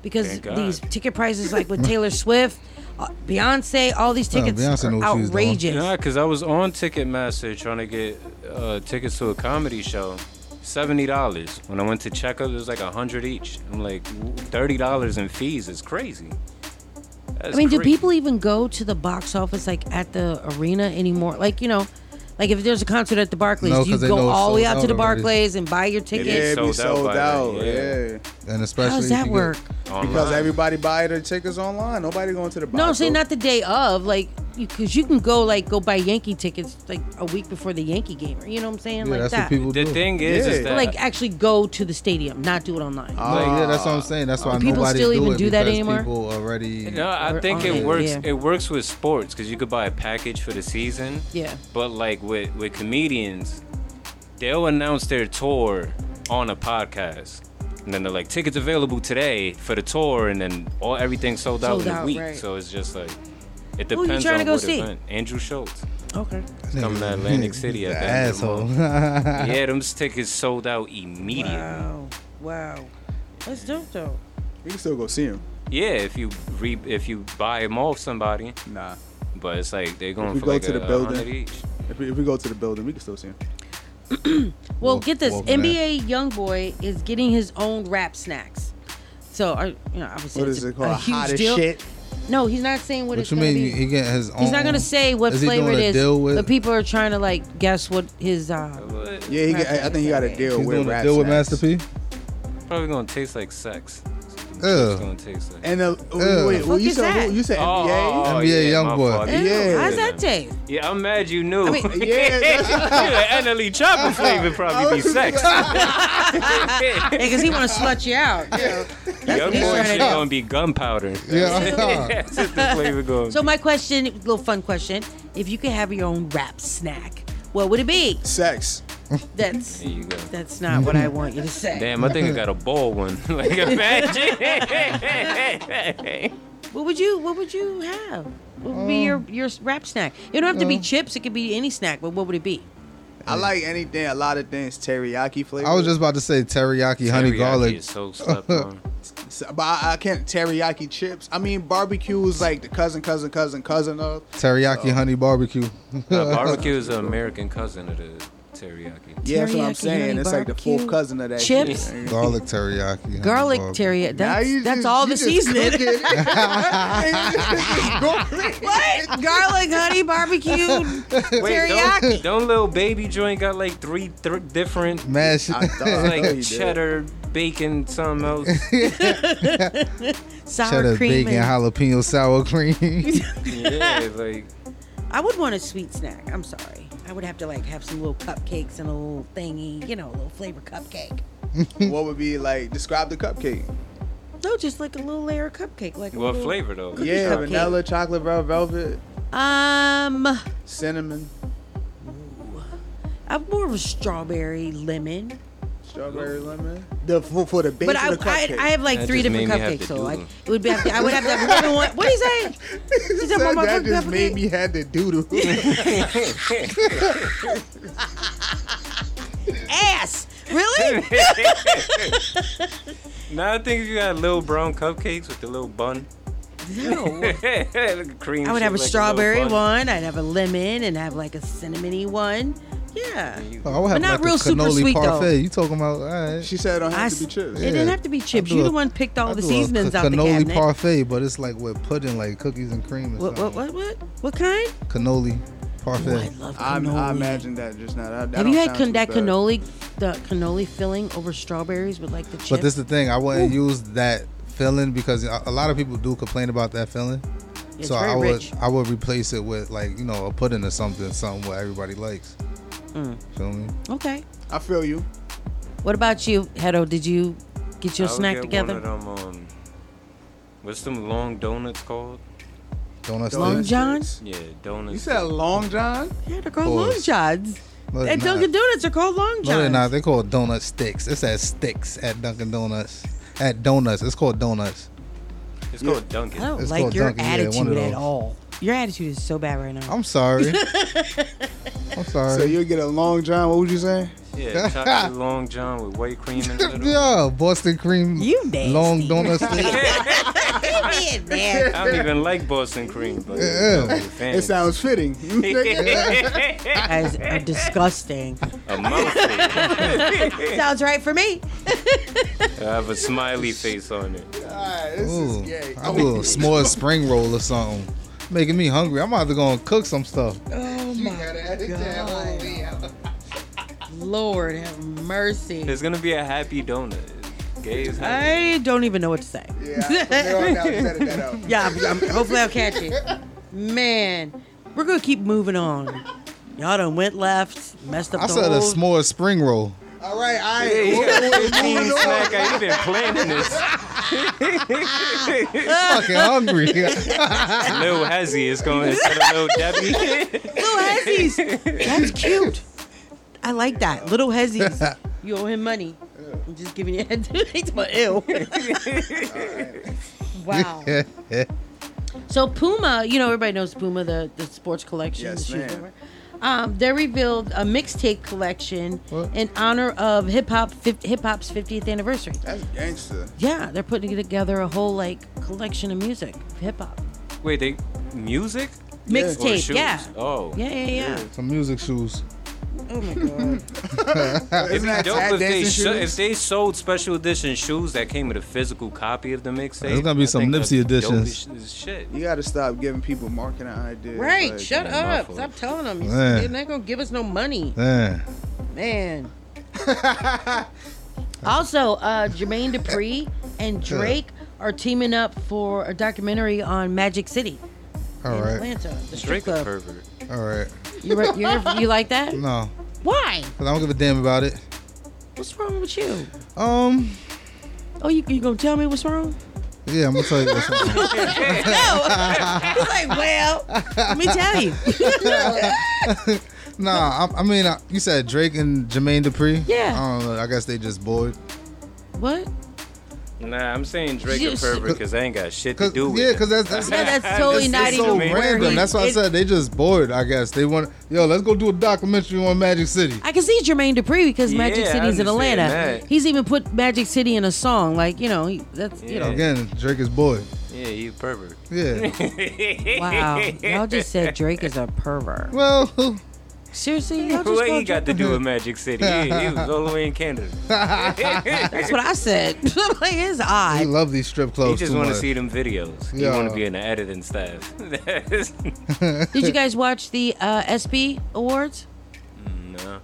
because these ticket prices, like with Taylor Swift, Beyonce, all these tickets are outrageous. Nah, because I was on Ticketmaster trying to get tickets to a comedy show. $70. When I went to check up, it was like $100 each. I'm like, $30 in fees is crazy. Do people even go to the box office, like at the arena anymore? Like, like if there's a concert at the Barclays, do you go all the way out to the Barclays and buy your tickets? It be sold out. Yeah. And especially how does that work? Because everybody buy their tickets online. Nobody going to the box. No, I'm saying not the day of, like, because you can go buy Yankee tickets like a week before the Yankee game. You know what I'm saying? Yeah, like that's what people do. The thing is that like actually go to the stadium, not do it online. That's what I'm saying. That's why people still even do that anymore. People already. No, I think it works. Yeah. It works with sports because you could buy a package for the season. Yeah. But like with comedians, they'll announce their tour on a podcast. And then they're like, tickets available today for the tour, and then everything sold out in a week. Right. So it's just like, it depends. Who you trying to go see? Event. Andrew Schultz. Okay. It's coming to Atlantic City. At asshole. Yeah, them tickets sold out immediately. Wow. That's dope though. You can still go see him. Yeah, if you buy them off somebody. Nah. But it's like they're going for like to the building each. If we go to the building, we can still see him. Well, get this. NBA YoungBoy is getting his own rap snacks. So, obviously, what is it called? Hot as shit. No, he's not saying what it's going to be. He get his own. He's not going to say what flavor it is. But people are trying to like guess what his. I think he got a deal with rap snacks. He's going to deal with Master P. Probably going to taste like sex. And you said NBA YoungBoy. Yeah. How's that taste? Yeah, I'm mad you knew. I mean, yeah, NLE Choppa flavor probably be sex. Because he want to slut you out. YoungBoy shit gonna be gunpowder. Yeah. That's the flavor going. So my question, a little fun question: if you could have your own rap snack, what would it be? Sex. That's not what I want you to say. Damn, I think I got a bold one. Like, imagine. What would you have? What would be your wrap snack? It don't have to be chips. It could be any snack. But what would it be? I like anything. A lot of things teriyaki flavor. I was just about to say teriyaki honey garlic. Teriyaki is so slept on. But I can't teriyaki chips. I mean, barbecue is like the cousin of teriyaki honey barbecue. Barbecue is an American cousin of the teriyaki. Yeah, that's what I'm saying. It's like the fourth cousin of that. Chips, garlic teriyaki, garlic teriyaki. That's all the seasoning. What? Garlic honey barbecue teriyaki. Don't little baby joint got like three different mash, like cheddar, bacon, something else. Sour cheddar, cream, bacon, jalapeno, sour cream. Yeah, like. I would want a sweet snack. I'm sorry. I would have to like have some little cupcakes and a little thingy, a little flavor cupcake. What would be like? Describe the cupcake. No, just like a little layer of cupcake. Like what flavor though? Yeah, cupcake. Vanilla, chocolate, red velvet. Cinnamon. Ooh. I'm more of a strawberry lemon. Strawberry lemon. For the base of the cupcake. I have like three different cupcakes, so like it would be. I would have to have more than one. What do you say? Is that my that just cupcake? Made me had to doodle. Ass, really? Now I think if you had little brown cupcakes with the little bun. No. Cream. I would have a strawberry one. I'd have a lemon and have like a cinnamony one. Yeah. I would have but not like real super sweet parfait, though. You talking about, all right. She said it don't have to be chips. It didn't have to be chips. You the one picked all the seasonings out the cabinet. Cannoli parfait, but it's like with pudding, like cookies and cream. What? What kind? Cannoli parfait. Ooh, I love cannoli. I imagined that just now. Have you had that cannoli, the cannoli filling over strawberries with like the chips? But this is the thing. I wouldn't use that filling because a lot of people do complain about that filling. It's so I would replace it with like, a pudding or something what everybody likes. Feel me? Okay. I feel you. What about you, Hedo? Did you get your snack together? One of them, what's them long donuts called? Donuts. Long John's? Yeah, donuts. You said Long John? Yeah, they're called Long Johns. No, and Dunkin' Donuts are called Long Johns. No, they're not. They're called donut sticks. It's at sticks at Dunkin' Donuts. At donuts. It's called donuts. It's called Dunkin'. I don't it's like your Dunkin'. Attitude at all. Your attitude is so bad right now. I'm sorry. So you'll get a Long John. What would you say? Yeah, chocolate Long John with white cream in it. Yeah, Boston cream. You nasty. Long donut steak. I don't even like Boston cream. But it sounds fitting. As a disgusting. A mouthful. Sounds right for me. I have a smiley face on it. God, this is gay. I will s'more spring roll or something. Making me hungry. I'm about to go and cook some stuff. Oh my God. Lord have mercy. There's going to be a happy donut. Gabe's happy. I don't even know what to say. Yeah, hopefully I'll catch it. Man, we're going to keep moving on. Y'all done went left, messed up the whole... I said a s'more spring roll. All right, I ain't been planning this. Fucking hungry. Lil Hezzy is going to set a Lil Debbie. Lil Hezzy's. That's cute. I like that. Lil Hezzy's. You owe him money. I'm just giving you a heads up. It's my ill. Wow. So Puma, everybody knows Puma, the sports collection. Yes, man. They revealed a mixtape collection in honor of hip hop's 50th anniversary. That's gangster. Yeah, they're putting together a whole collection of music, hip hop. Wait, they music mixtape? Yeah. Oh. Yeah. Some music shoes. Oh my God. It'd be dope if they sold special edition shoes that came with a physical copy of the mixtape. There's gonna be some Nipsey editions. Shit. You gotta stop giving people marketing ideas. Right, like, shut up. Stop telling them. They're not gonna give us no money. Man. Also, Jermaine Dupri and Drake are teaming up for a documentary on Magic City. All right. Atlanta, the strip club. Drake a pervert. All right. You like that? No. Why? Because I don't give a damn about it. What's wrong with you? Oh, you gonna tell me what's wrong? Yeah, I'm gonna tell you what's wrong. No. He's like, well, let me tell you. Nah, I mean, you said Drake and Jermaine Dupri? Yeah. I don't know. I guess they just bored. What? Nah, I'm saying Drake a pervert because they ain't got shit to do with it. Yeah, because that's totally not even so random. That's why I said they just bored, I guess. They want, let's go do a documentary on Magic City. I can see Jermaine Dupri because Magic City's in Atlanta. That. He's even put Magic City in a song. Like, that's, Again, Drake is bored. Yeah, you pervert. Yeah. Wow. Y'all just said Drake is a pervert. Well... Seriously, y'all just what he got to do with Magic City? He was all the way in Canada. That's what I said. Like, it's odd. He love these strip clubs. He just want to see them videos. He want to be in the editing staff. Did you guys watch the ESPY Awards? No.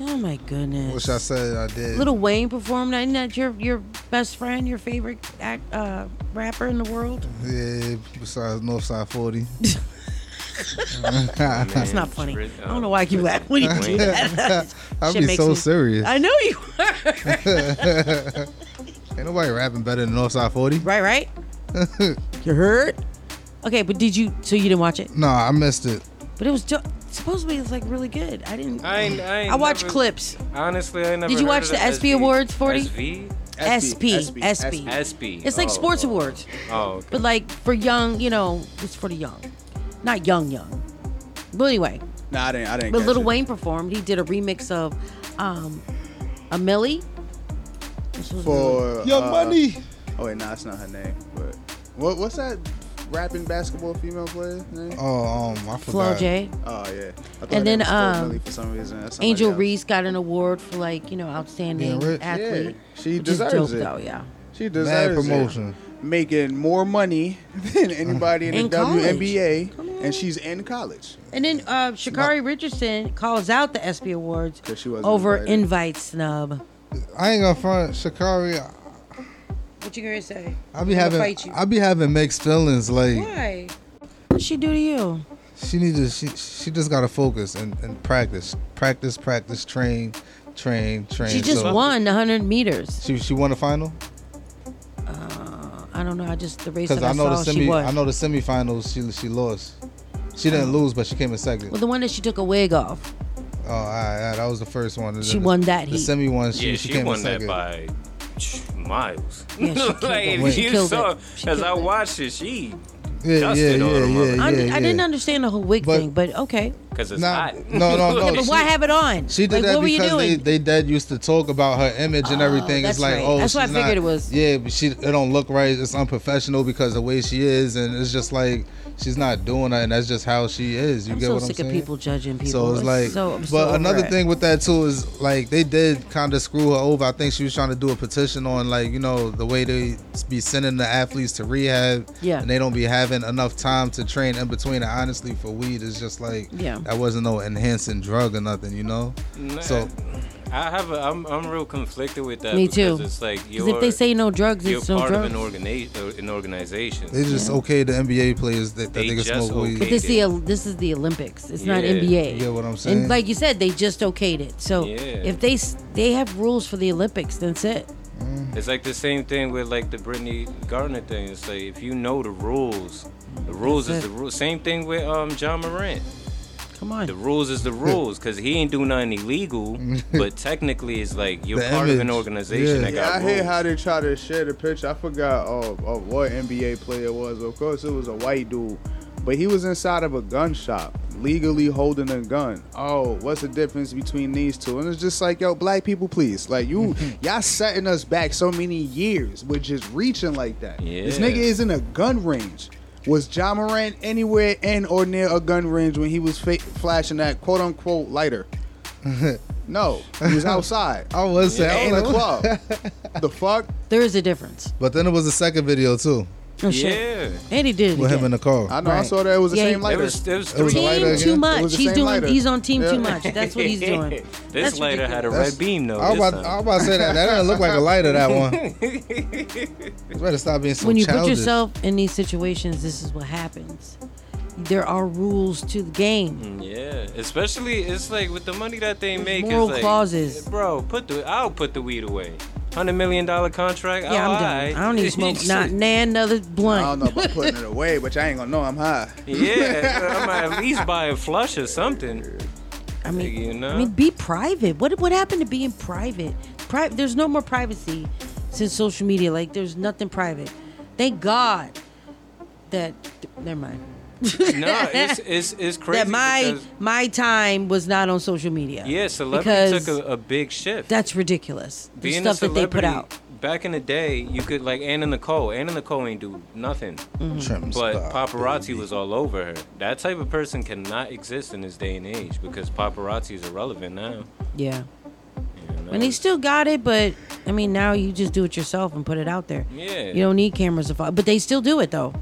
Oh my goodness. Wish I said I did. Lil Wayne performed. Isn't that your best friend, your favorite rapper in the world? Yeah, besides Northside 40. That's not funny. I don't know why I keep laughing when you do that. I'd be so serious. I know you were. Ain't nobody rapping better than Northside 40. Right. You heard? Okay, but so you didn't watch it? No, I missed it. But it was supposedly it's like really good. I didn't. I watched clips. Honestly, I never. Did you watch the ESPY Awards 40? ESPY. It's like sports awards. Oh. Okay. But like for young, it's for the young. Not young. But anyway. No, I didn't. But Lil Wayne performed. He did a remix of a Millie. For Your Money. Oh wait, no, that's not her name. But what's that rapping basketball female player's name? Oh, I forgot. Flo J. Oh yeah. And then Millie for some reason. Angel Reese got an award for outstanding athlete. Yeah. She deserves it. Though, yeah. She deserves it. Mad promotion. Making more money than anybody in the WNBA, and she's in college. And then Sha'Carri Richardson calls out the ESPY Awards over invite snub. I ain't gonna front Sha'Carri. What you gonna say? I be having mixed feelings. Like, why? What'd she do to you? She needs to. She just gotta focus and practice. Train. She just won 100 meters. She won the final. I don't know. I just the race that I saw. She won. I know the semifinals. She lost. She didn't lose, but she came in second. Well, the one that she took a wig off. Oh, all right, that was the first one. She won that. The semi one. She came in second. She won that by miles. Yeah, she as I watched it, she. Yeah. I didn't understand the whole wig thing, but okay. Because it's hot. No. But why have it on? She did that because they used to talk about her image and everything. It's like, that's what I figured it was. Yeah, but it don't look right. It's unprofessional because the way she is, and it's just like she's not doing it, and that's just how she is. You get what I'm saying? I'm so sick of people judging people. So it's like, but another thing with that too is like they did kind of screw her over. I think she was trying to do a petition on the way they be sending the athletes to rehab, and they don't be having enough time to train in between. And honestly, for weed, it's just like that wasn't no enhancing drug or nothing, Nah, so I'm real conflicted with that. Me too. It's like if they say no drugs, it's no drugs. You're part of an organization. They just okay the NBA players that they can smoke weed. But this is the Olympics. It's not NBA. You get what I'm saying? And like you said, they just okayed it. So if they have rules for the Olympics, that's it. It's like the same thing with like the Brittany Garner thing. It's like if you know the rules is the rules. Same thing with Ja Morant. Come on. The rules is the rules because he ain't do nothing illegal, but technically it's like you're part of an organization that got rules. I hate how they try to share the picture. I forgot what NBA player was. Of course, it was a white dude, but he was inside of a gun shop, legally holding a gun. Oh, what's the difference between these two? And it's just like, yo, black people, please. Like, y'all setting us back so many years with just reaching like that. Yeah. This nigga is in a gun range. Was Ja Morant anywhere in or near a gun range when he was flashing that quote-unquote lighter? No, he was outside. I was saying, in the club. The fuck? There is a difference. But then it was the second video, too. Oh, shit. Yeah. And he did. With him in the car. I know. Right. I saw that. It was the same lighter. It was Team Too Much. He's on Team Too Much. That's what he's doing. This lighter had a red beam, though. I was about to say that. That doesn't look like a lighter, that one. You better stop being so childish. When you put yourself in these situations, this is what happens. There are rules to the game. Yeah, especially it's like with the money that they make. Moral clauses. Bro, I'll put the weed away. $100 million contract. Yeah, I'm done. I don't even smoke another blunt. I don't know about putting it away, but I ain't gonna know I'm high. Yeah, I might at least buy a flush or something. I mean, like, you know? I mean, be private. What happened to being private? There's no more privacy since social media. Like, there's nothing private. Thank God that. Never mind. No, it's crazy that my time was not on social media. Yeah, celebrity took a big shift. That's ridiculous. The stuff that they put out. Back in the day, you could like Anna Nicole ain't do nothing. Mm-hmm. But paparazzi was all over her. That type of person cannot exist in this day and age because paparazzi is irrelevant now. Yeah. And they still got it, but I mean now you just do it yourself and put it out there. Yeah. You don't need cameras to follow, but they still do it though.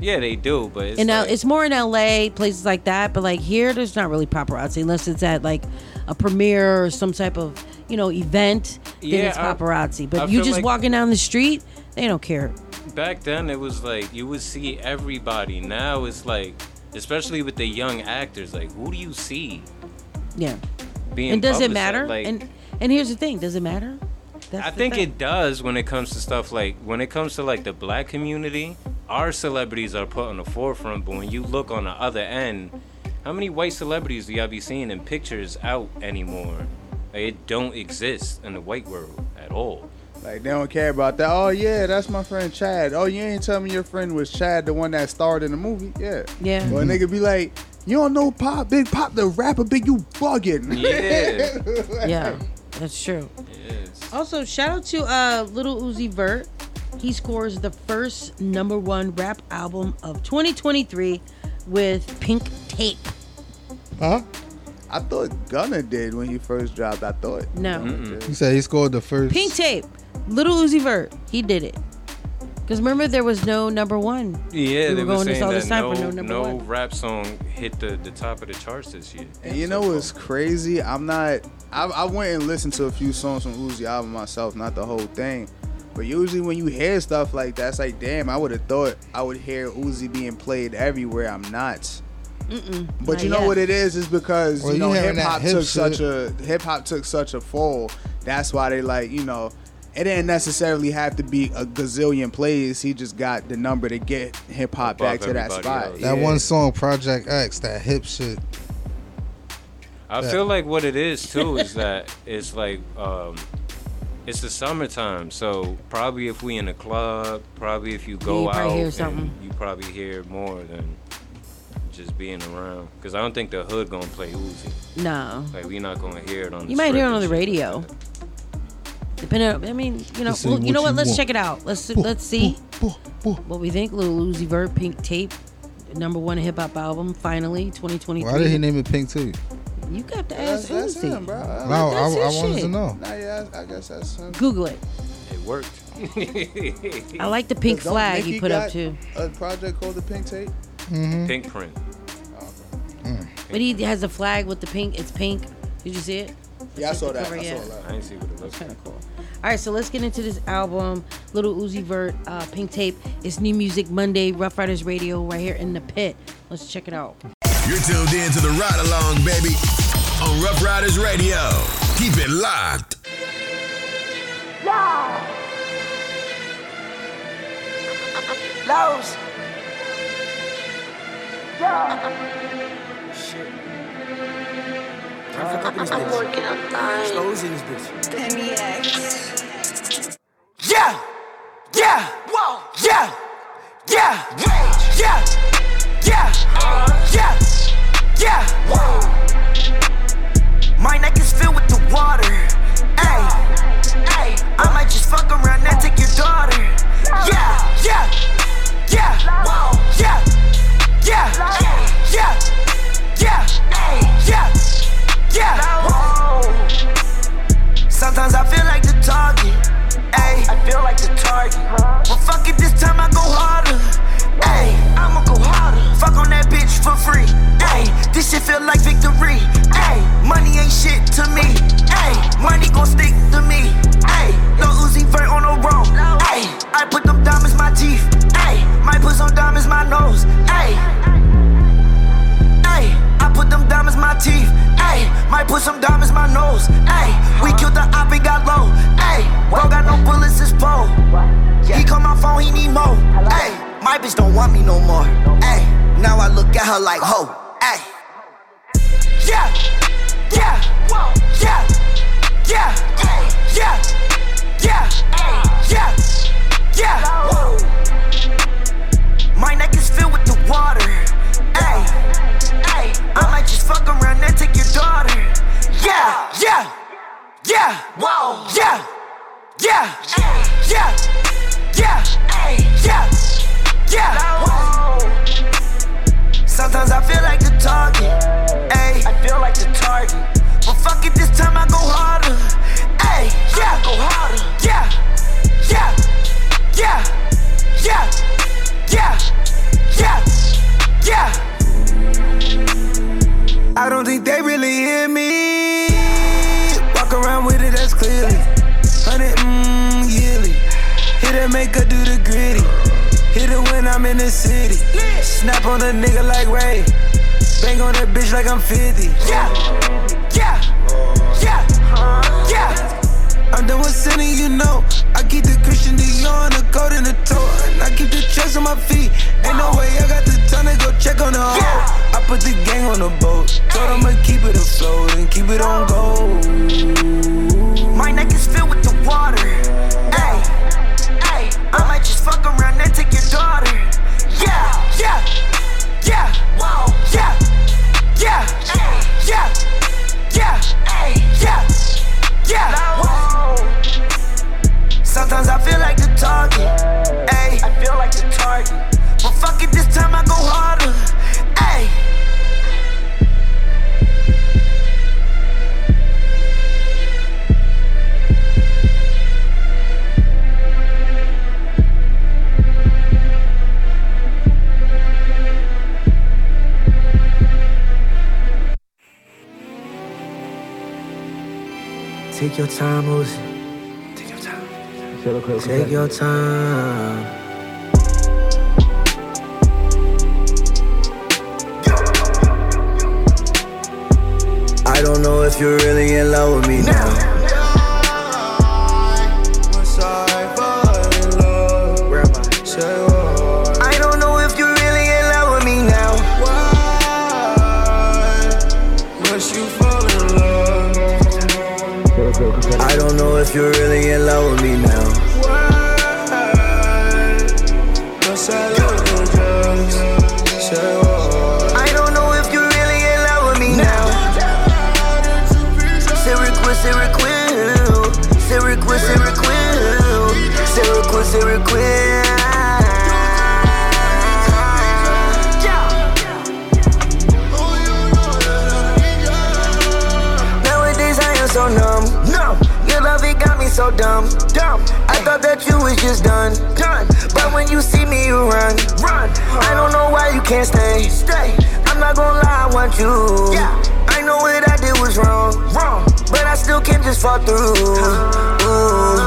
Yeah, they do, but it's it's more in LA, places like that. But like here, there's not really paparazzi unless it's at like a premiere or some type of event. Then it's paparazzi. But you just like walking down the street, they don't care. Back then, it was like you would see everybody. Now it's like, especially with the young actors, like who do you see? Yeah, and does it matter? Like, and here's the thing: does it matter? I think it does when it comes to stuff like when it comes to like the black community, our celebrities are put on the forefront. But when you look on the other end, how many white celebrities do y'all be seeing in pictures out anymore? Like, it don't exist in the white world at all. Like they don't care about that. Oh yeah, that's my friend Chad. Oh, you ain't tell me your friend was Chad, the one that starred in the movie. Yeah. Yeah. Well, nigga be like, you don't know Pop, Big Pop the rapper, Big, you bugging. Yeah. Yeah. That's true. Yes. Also, shout out to Lil Uzi Vert. He scores the first #1 rap album of 2023 with Pink Tape. Huh? I thought Gunna did when he first dropped. I thought. No. He said he scored the first. Pink Tape. Lil Uzi Vert. He did it. Because remember, there was no #1. Yeah, they were saying that no rap song hit the top of the charts this year. And you know what's crazy? I went and listened to a few songs from Uzi album myself, not the whole thing. But usually when you hear stuff like that, it's like, damn, I would have thought I would hear Uzi being played everywhere. I'm not. But you know what it is because hip hop took such a fall. That's why they like, it didn't necessarily have to be a gazillion plays. He just got the number to get hip hop back to that spot. Else. That one song, Project X, that hip shit. I feel like what it is too is that it's like it's the summertime. So probably if we in a club, probably if you go out, you probably hear more than just being around. Because I don't think the hood gonna play Uzi. No, like we're not gonna hear it on. You might hear it on the radio. Like Let's check it out. Let's see what we think. Lil Uzi Vert, Pink Tape, #1 hip hop album, finally 2023. Why did he name it Pink Tape? You got to ask Uzi. That's him, bro. I wanted to know. Nah, yeah, I guess that's him. Google it. It worked. I like the pink flag he put up too. A project called the Pink Tape. Mm-hmm. Pink print. Oh, okay. But he has a flag with the pink. It's pink. Did you see it? Yeah, I saw that. I didn't see what it looks like. Kind of cool. All right, so let's get into this album, Lil Uzi Vert, Pink Tape. It's New Music Monday, Rough Riders Radio, right here in the pit. Let's check it out. You're tuned in to the Ride Along, baby, on Rough Riders Radio. Keep it locked. Yeah. Lows. Yeah. Shit. I'm working on time. Slows in this bitch. MEX. Yeah! Yeah! Whoa! Yeah! Yeah! Yeah! Yeah! Yeah! Yeah! Whoa! My neck is filled with the water. Ayy! Ayy! I might just fuck around and take your daughter. Yeah! Yeah! Yeah! Whoa! Yeah! Yeah! Yeah! Yeah! Yeah! Yeah. Whoa. Sometimes I feel like the target. Ayy. I feel like the shit to me. Ayy, money gon' stick to me. Ayy, Lil Uzi Vert on the road. Ayy, I put them diamonds my teeth. Ayy, might put some diamonds my nose. Ayy, ayy, I put them diamonds my teeth. Ayy, might put some diamonds my nose. Ayy, we killed the op and got low. Ayy, bro got no bullets, it's pole. He call my phone, he need more. Ayy, my bitch don't want me no more. Ayy, now I look at her like ho. Ayy, yeah. Yeah, whoa, yeah, yeah, yeah, yeah, yeah, yeah, whoa. My neck is filled with the water, ayy, ayy. I might just fuck around and take your daughter. Yeah, yeah, yeah, whoa, yeah, yeah, yeah, yeah, yeah, yeah, whoa. Sometimes I feel like the target. I feel like the target, but fuck it, this time I go harder. Ayy, yeah, go harder. Yeah, yeah, yeah, yeah, yeah, yeah, yeah. I don't think they really hear me. Walk around with it, that's clearly 100 yearly. Hit it, make her do the gritty. Hit it when I'm in the city. Snap on a nigga like Ray. Bang on that bitch like I'm 50. Yeah, yeah, yeah, yeah. I'm the one sinning, you know. I keep the Christian Dior and the gold in the toe. And I keep the chest on my feet. Ain't no way I got the time to go check on the hoe. Yeah. I put the gang on the boat. Told I'ma keep it afloat and keep it on gold. My neck is filled with the water. Ay, ay. I might just fuck around and take your daughter. Yeah, yeah, yeah. Whoa, yeah. Yeah, yeah, yeah, yeah, yeah. Sometimes I feel like the target, ayy. I feel like the target, but fuck it, this time I go harder, ayy. Take your time, Uzi. Take your time. Take your time. I don't know if you're really in love with me now. Where am I? I don't know if you're really in love with me now. Why must you fall in love? I don't know if you're really in love with me now. I don't know if you're really in love with me now. Syracuse, Syracuse, Syracuse, Syracuse, Syracuse, Syracuse. So numb, numb. Your love, it got me so dumb, dumb. I thought that you was just done, done. But when you see me, you run, run. I don't know why you can't stay, stay. I'm not gonna lie, I want you. Yeah. I know what I did was wrong, wrong. But I still can't just fall through. Ooh.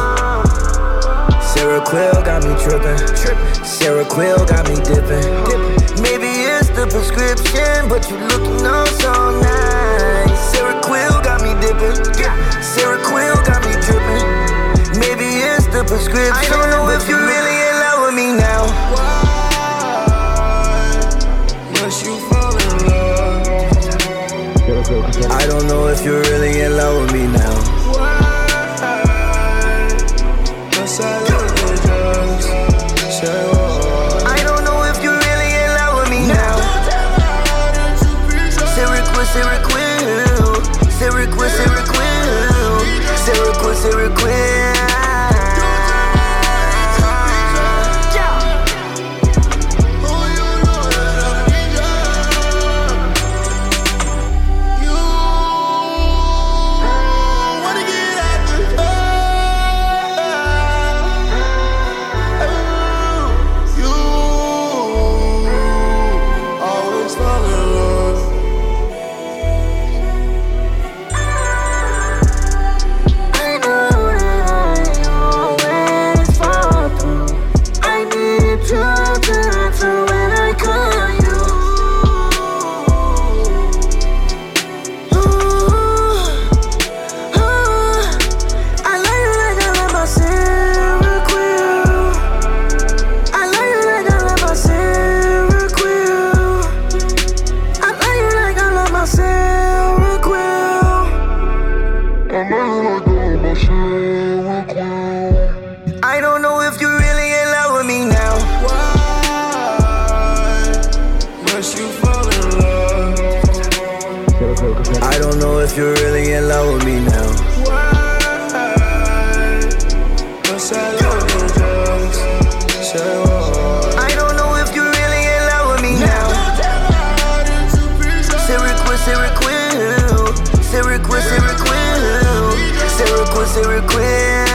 Sarah Quill got me tripping, tripping. Sarah Quill got me dipping, dipping. Maybe it's the prescription, but you looking on so nice. Sarah Quill got me dipping. Sarah Quill got me dripping. Maybe it's the prescription. I don't know if you're really in love with me now. Why must you fall in love? I don't know if you're really in love with me now. Why must I love the drugs? I don't know if you're really in love with me now. Syracuse, Syracuse. Syracuse, Syracuse, Syracuse, Syracuse. You if you're really in love with me now. Why? What's I love you just? Say what? I don't know if you're really in love with me now. Syracuse, Syracuse, Syracuse, Syracuse, Syracuse, Syracuse.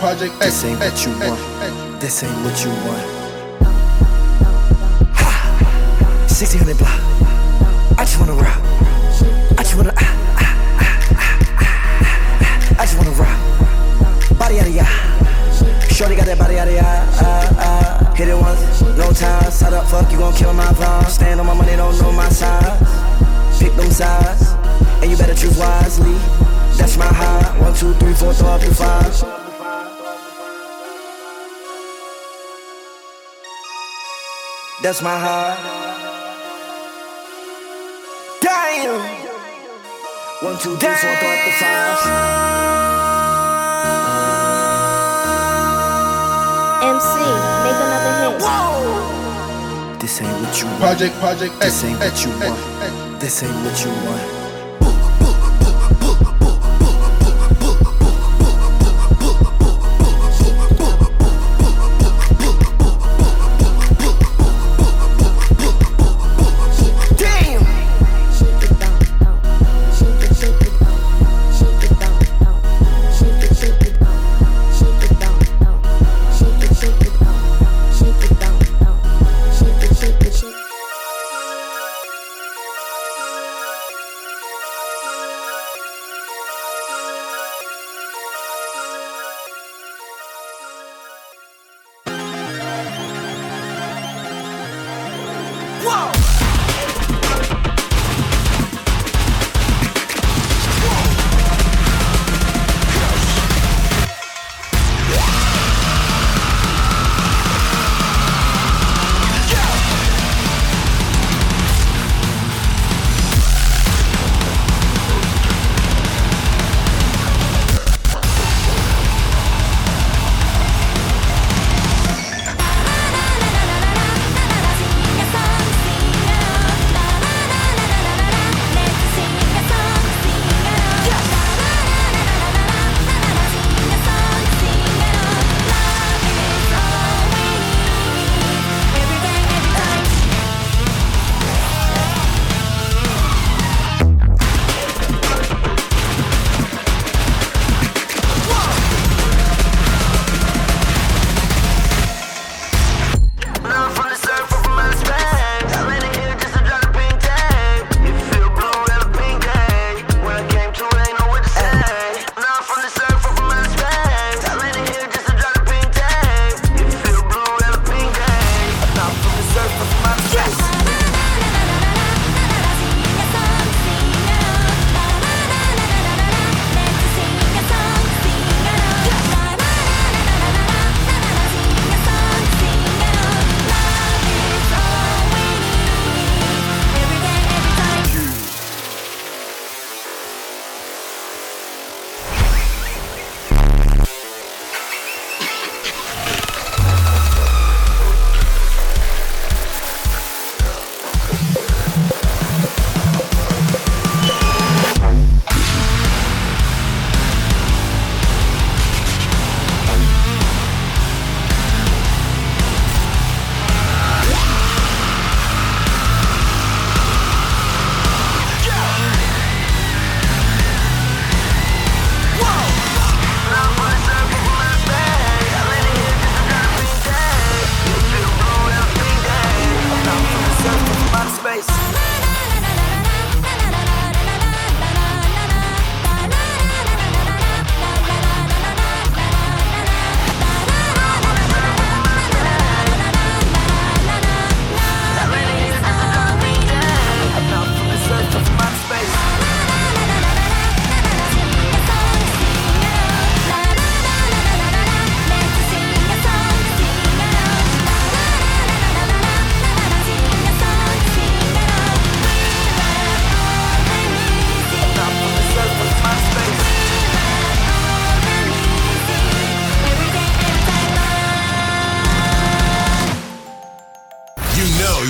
Project X, this ain't what you want. This ain't what you want. 1600 block. I just wanna rock. I just wanna I just wanna rock. Body out of ya. Shorty got that body out of ya. Hit it once, no time. Side up, fuck you gon' kill my vibe. Stand on my money, don't know my size. Pick them sides, and you better choose wisely. That's my high. 1, 2, 3, 4, throw up your five. That's my heart. Damn. 1, 2, 3, 4, throw up the five. MC, make another hit. Whoa. This ain't what you want. Project X, this ain't what you want. This ain't what you want.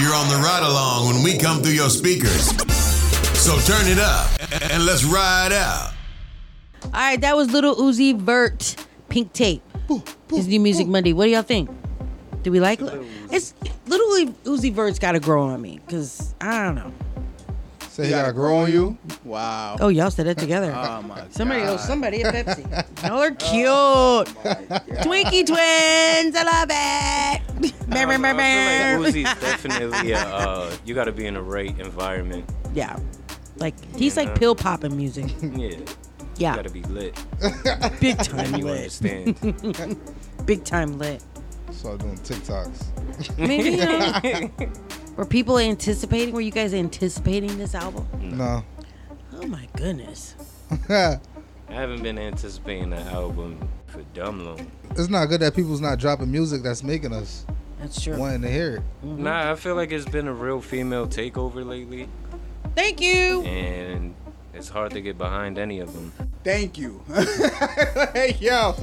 you're on the ride along when we come through your speakers. So turn it up and let's ride out. All right, that was Lil Uzi Vert, Pink Tape. His new music Monday. What do y'all think? Do we like it? It's literally Uzi Vert's got to grow on me because I don't know. Say he got to grow on you? Wow. Oh, y'all said that together. Oh my God. Somebody owes somebody a Pepsi. Y'all are cute. Oh, Twinkie twins. I love it. I feel like Uzi's definitely you got to be in the right environment. Yeah. Like he's like pill popping music. Yeah. Yeah. You got to be lit. Big time lit. You understand. Big time lit. Start doing TikToks. Maybe, you know. Were people anticipating? Were you guys anticipating this album? No. Oh my goodness. I haven't been anticipating the album for dumb long. It's not good that people's not dropping music that's making us wanting to hear it. Mm-hmm. Nah, I feel like it's been a real female takeover lately. Thank you. And it's hard to get behind any of them. Thank you. Hey, yo.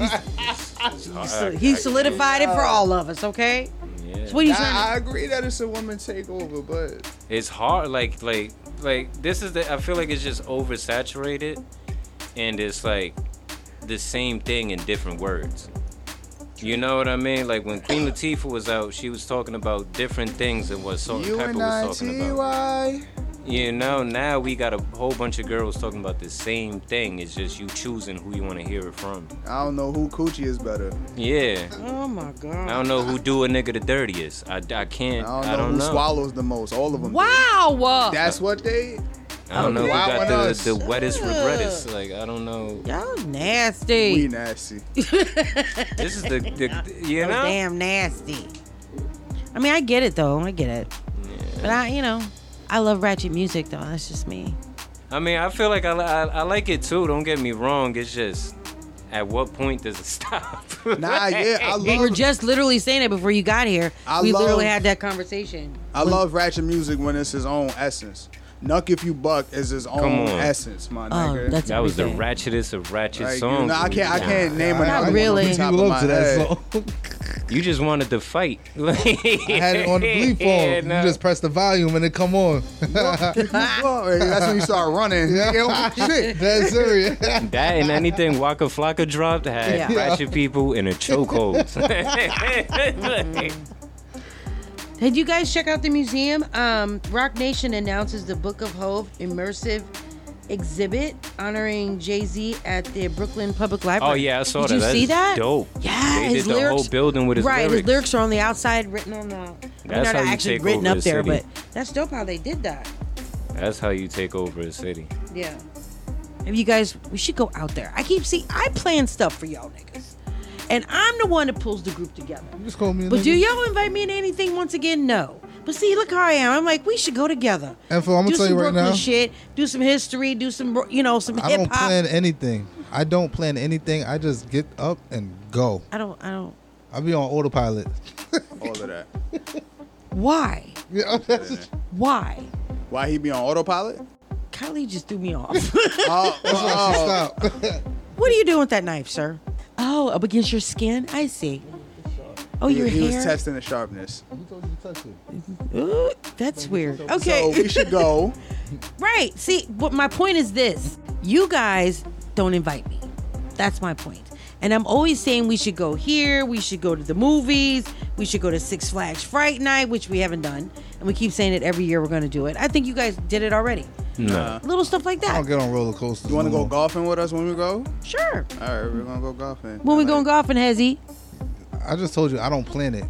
He solidified it for all of us, okay? Yeah. So I agree that it's a woman takeover, but it's hard. Like this is I feel like it's just oversaturated, and it's like the same thing in different words. You know what I mean? Like when Queen Latifah was out, she was talking about different things than what Salt and Pepper was talking about. You know, now we got a whole bunch of girls talking about the same thing. It's just you choosing who you want to hear it from. I don't know who coochie is better. Yeah. Oh, my God. I don't know who do a nigga the dirtiest. I can't. I don't know who swallows the most. All of them. Wow. Do. That's what they... I don't know who got the wettest regrettest. Like, I don't know. Y'all nasty. We nasty. This is the you know? Damn nasty. I mean, I get it, though. I get it. Yeah. But I love ratchet music, though. That's just me. I mean, I feel like I like it, too. Don't get me wrong. It's just, at what point does it stop? Nah, yeah. We were just literally saying it before you got here. We literally had that conversation. I love ratchet music when it's his own essence. Nuck If You Buck is his own essence, my nigga. That was the ratchetest of ratchet songs. No, I can't name it. Not really. You just wanted to fight. I had it on the bleep phone. Yeah, no. You just press the volume and it come on. That's when you start running. Yeah. Shit. That's serious. That and anything Waka Flocka dropped had ratchet people in a chokehold. Did you guys check out the museum? Roc Nation announces the Book of Hove immersive exhibit honoring Jay-Z at the Brooklyn Public Library. Oh, yeah, I saw that. Did you see that? Dope. Yeah, they did the whole building with his lyrics. Right, his lyrics are on the outside written on the... That's how you take over a city. But that's dope how they did that. That's how you take over a city. Yeah. If you guys... We should go out there. I plan stuff for y'all niggas. And I'm the one that pulls the group together. Just call me. But do y'all invite me to anything once again? No. But see, look how I am. I'm like, we should go together. And I'm gonna tell you right now, do some Brooklyn shit, do some history, do some, some hip hop. I don't plan anything. I just get up and go. I don't. I'll be on autopilot. All of that. Why? Yeah. Why? Why he be on autopilot? Kylie just threw me off. Stop. What are you doing with that knife, sir? Oh, up against your skin? I see. Oh, your hair? He was testing the sharpness. Who told you to touch it? Ooh, that's weird. Okay. So we should go. Right. See, but my point is this. You guys don't invite me. That's my point. And I'm always saying we should go here. We should go to the movies. We should go to Six Flags Fright Night, which we haven't done. And we keep saying it every year we're going to do it. I think you guys did it already. Nah. Little stuff like that. I don't get on roller coasters. You want to go golfing with us when we go? Sure. All right, we're going to go golfing. When we going golfing, Hezzy? I just told you, I don't plan it.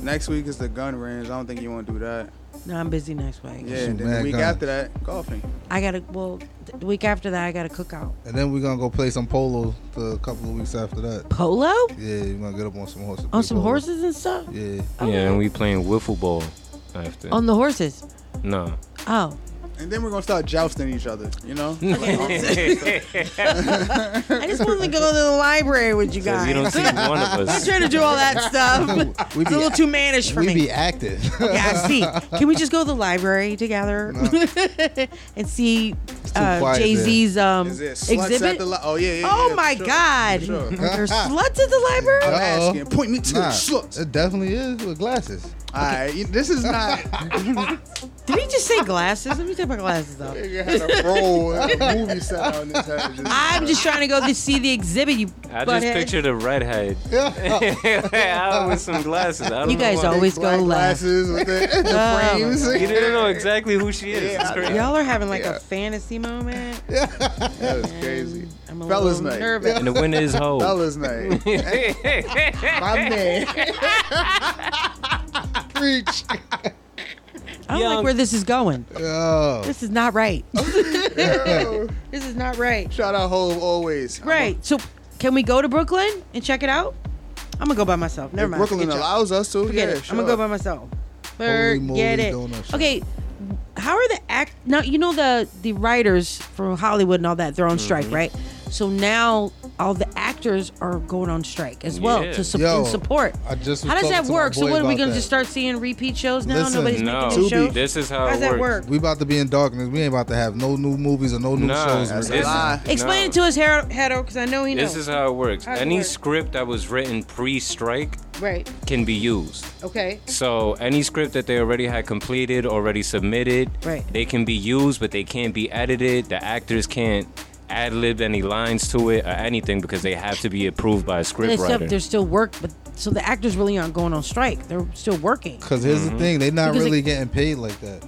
Next week is the gun range. I don't think you want to do that. No, I'm busy next week. Yeah, and then the week after that, golfing. The week after that, I got a cookout. And then we're going to go play some polo for a couple of weeks after that. Polo? Yeah, you're going to get up on some horses. On some horses and stuff? Yeah. Oh. Yeah, and we playing wiffle ball after. On the horses? No. Oh. And then we're going to start jousting each other, you know? I just want to go to the library with you guys. You don't see one of us. I'm trying to do all that stuff. It's a little too mannish for me. We be active. Yeah, I see. Can we just go to the library together and see Jay-Z's exhibit? Yeah. Oh, my God. Sure. Are there sluts at the library? I'm asking. Point me to the sluts. It definitely is with glasses. All right, this is not. Did he just say glasses? Let me take my glasses off. You had a roll, a movie sound on his head. I'm just trying to go to see the exhibit. You I just pictured a redhead with some glasses. I don't you guys know always go glasses with the frames. You didn't know exactly who she is. Yeah, y'all are having like a fantasy moment. Yeah. That was crazy. I'm a Bella's little night. Nervous. And the winner is Ho. Bella's night. My man. Preach. I don't like where this is going. Oh. This is not right. This is not right. Shout out Hove always. Right. So can we go to Brooklyn and check it out? I'm going to go by myself. Never mind. Brooklyn allows us to. Forget it. Sure. I'm going to go by myself. Forget it. Okay. How are the now, you know, the writers from Hollywood and all that, they're on strike, right? So now all the actors are going on strike as well to support. How does that work? So what are we going to just start seeing repeat shows now? Listen, nobody's making new shows? This is how it works. How does that work? We about to be in darkness. We ain't about to have no new movies or no new shows. That's a lie. Explain it to us, Harold, because I know he knows. This is how it works. Any script that was written pre-strike can be used. Okay. So any script that they already had completed, already submitted, they can be used, but they can't be edited. The actors can't ad-lib any lines to it or anything because they have to be approved by a scriptwriter. There's still work, but so the actors really aren't going on strike. They're still working. Because here's the thing, they're not really getting paid like that.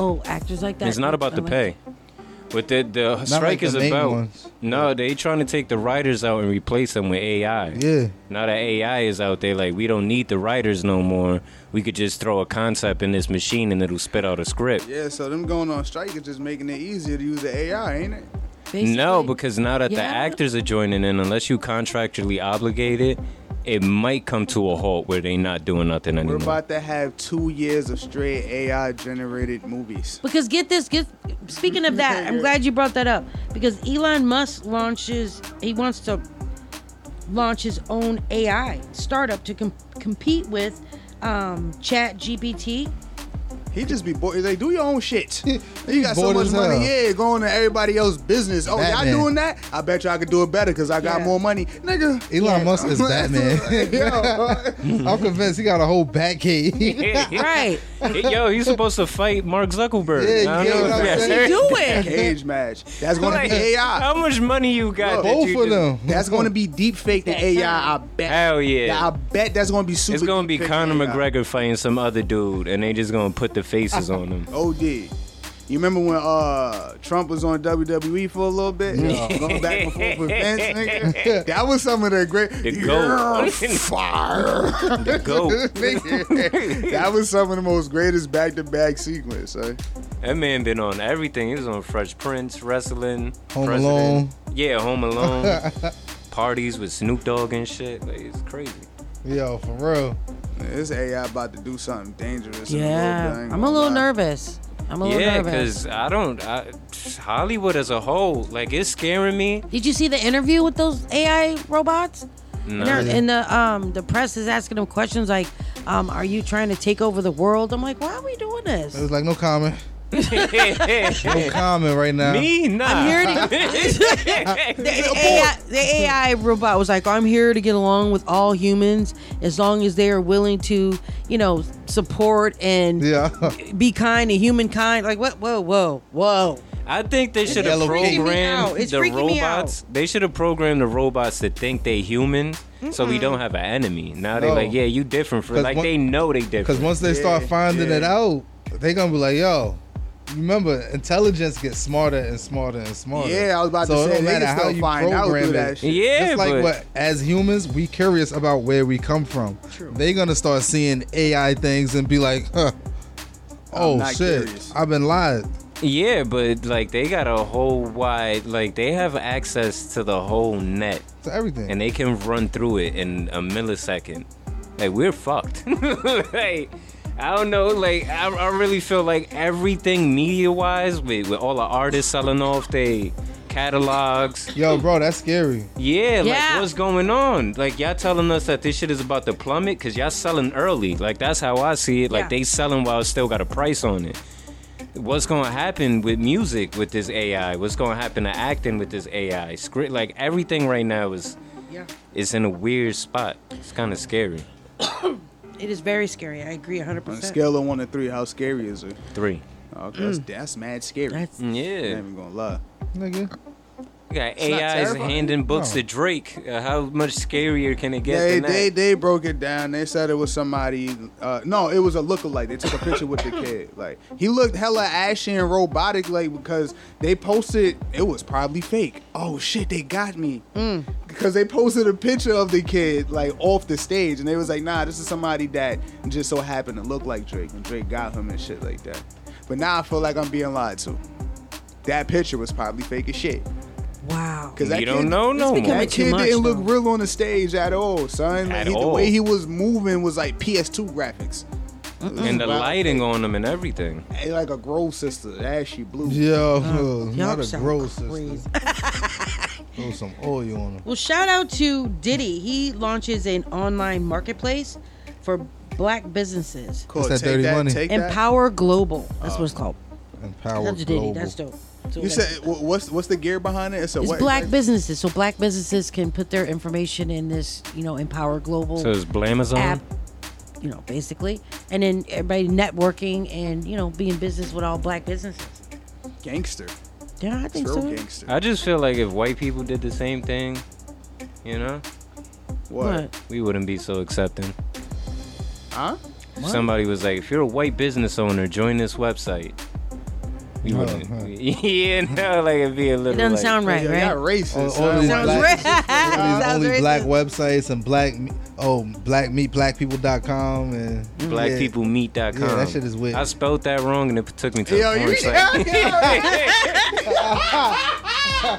Oh, actors like that. It's not about the pay. But the strike like the is about ones. No, they trying to take the writers out and replace them with AI. Yeah. Now that AI is out there, like, we don't need the writers no more. We could just throw a concept in this machine and it'll spit out a script. Yeah, so them going on strike is just making it easier to use the AI, ain't it? Basically. No, because now that the actors are joining in, unless you contractually obligate it, it might come to a halt where they not doing nothing anymore. We're about to have 2 years of straight AI-generated movies. Because speaking of that, I'm glad you brought that up. Because Elon Musk he wants to launch his own AI startup to compete with ChatGPT. He just be bored. They do your own shit. You got so much money, going to everybody else's business. Oh, Batman. Y'all doing that? I bet you I could do it better because I got more money, nigga. Elon Musk is Batman. I'm convinced he got a whole Batcave. Right. Yo, he's supposed to fight Mark Zuckerberg. Yeah, do it. Cage match. That's gonna be AI. How much money you got? Both of them. That's gonna be deep fake to AI. I bet. Hell yeah. I bet that's gonna be super. It's gonna be Conor McGregor fighting some other dude, and they just gonna put the faces on them. Oh, yeah. You remember when Trump was on WWE for a little bit? Yeah. Going back and forth with Vince, nigga. That was some of the great... The GOAT. Fire. The GOAT. That was some of the most greatest back-to-back sequence. That man been on everything. He was on Fresh Prince, wrestling. Home Alone. Yeah, Home Alone. Parties with Snoop Dogg and shit. Like, it's crazy. Yo, for real. This AI about to do something dangerous. Yeah, I'm a little nervous. Because Hollywood as a whole, like, it's scaring me. Did you see the interview with those AI robots? No. And the press is asking them questions like, are you trying to take over the world? I'm like, why are we doing this? It was like, no comment. No comment right now. Me? Nah. I'm here to... the AI robot was like, I'm here to get along with all humans as long as they are willing to, support and be kind to humankind. Like, what? Whoa. I think they should have programmed the robots. They should have programmed the robots to think they human, so we don't have an enemy. Now they're like, yeah, you different. They know they different. Because once they start finding it out, they gonna be like, yo... Remember, intelligence gets smarter and smarter and smarter. Yeah, I was about to say, no matter how you program that shit. Yeah, just like as humans, we curious about where we come from. True. They gonna start seeing AI things and be like, oh shit, curious. I've been lied. Yeah, but like they got a whole wide, like they have access to the whole net, to everything, and they can run through it in a millisecond. Like, we're fucked. Like. I don't know, like, I really feel like everything media-wise, with all the artists selling off their catalogs. Yo, bro, that's scary. Yeah, like, what's going on? Like, y'all telling us that this shit is about to plummet? Because y'all selling early. Like, that's how I see it. Like, they selling while it's still got a price on it. What's going to happen with music with this AI? What's going to happen to acting with this AI? Script, like, everything right now is in a weird spot. It's kind of scary. It is very scary. I agree 100%. On a scale of 1 to 3, how scary is it? 3. Oh, that's mad scary. That's, yeah. I'm not even going to lie. Nigga. You got AIs handing books to Drake. How much scarier can it get than that? They broke it down. They said it was somebody. No, it was a lookalike. They took a picture with the kid. Like, he looked hella ashy and robotic, like, because they posted, it was probably fake. Oh, shit, they got me. Because they posted a picture of the kid, like, off the stage. And they was like, nah, this is somebody that just so happened to look like Drake. And Drake got him and shit like that. But now I feel like I'm being lied to. That picture was probably fake as shit. Wow. Because that kid didn't look real on the stage at all, son. At all. The way he was moving was like PS2 graphics. And the lighting on him and everything. Hey, like a Grove sister. Ashy blue. Yo, not a Grove sister. Throw some oil on him. Well, shout out to Diddy. He launches an online marketplace for black businesses. Cool. That dirty money. Empower Global. That's what it's called. Empower Global. That's dope. So you said what's the gear behind it? It's what? Black businesses, so black businesses can put their information in this, Empower Global. So it's Blamazon app, basically, and then everybody networking and be in business with all black businesses. Gangster. Yeah, I think so. Gangster. I just feel like if white people did the same thing, what? We wouldn't be so accepting. Huh? What? Somebody was like, if you're a white business owner, join this website. Like it'd be a little. It doesn't sound right, right? Not racist. Only black websites and blackmeatblackpeople.com and blackpeoplemeat.com. Yeah, that shit is weird. I spelled that wrong and it took me to the porn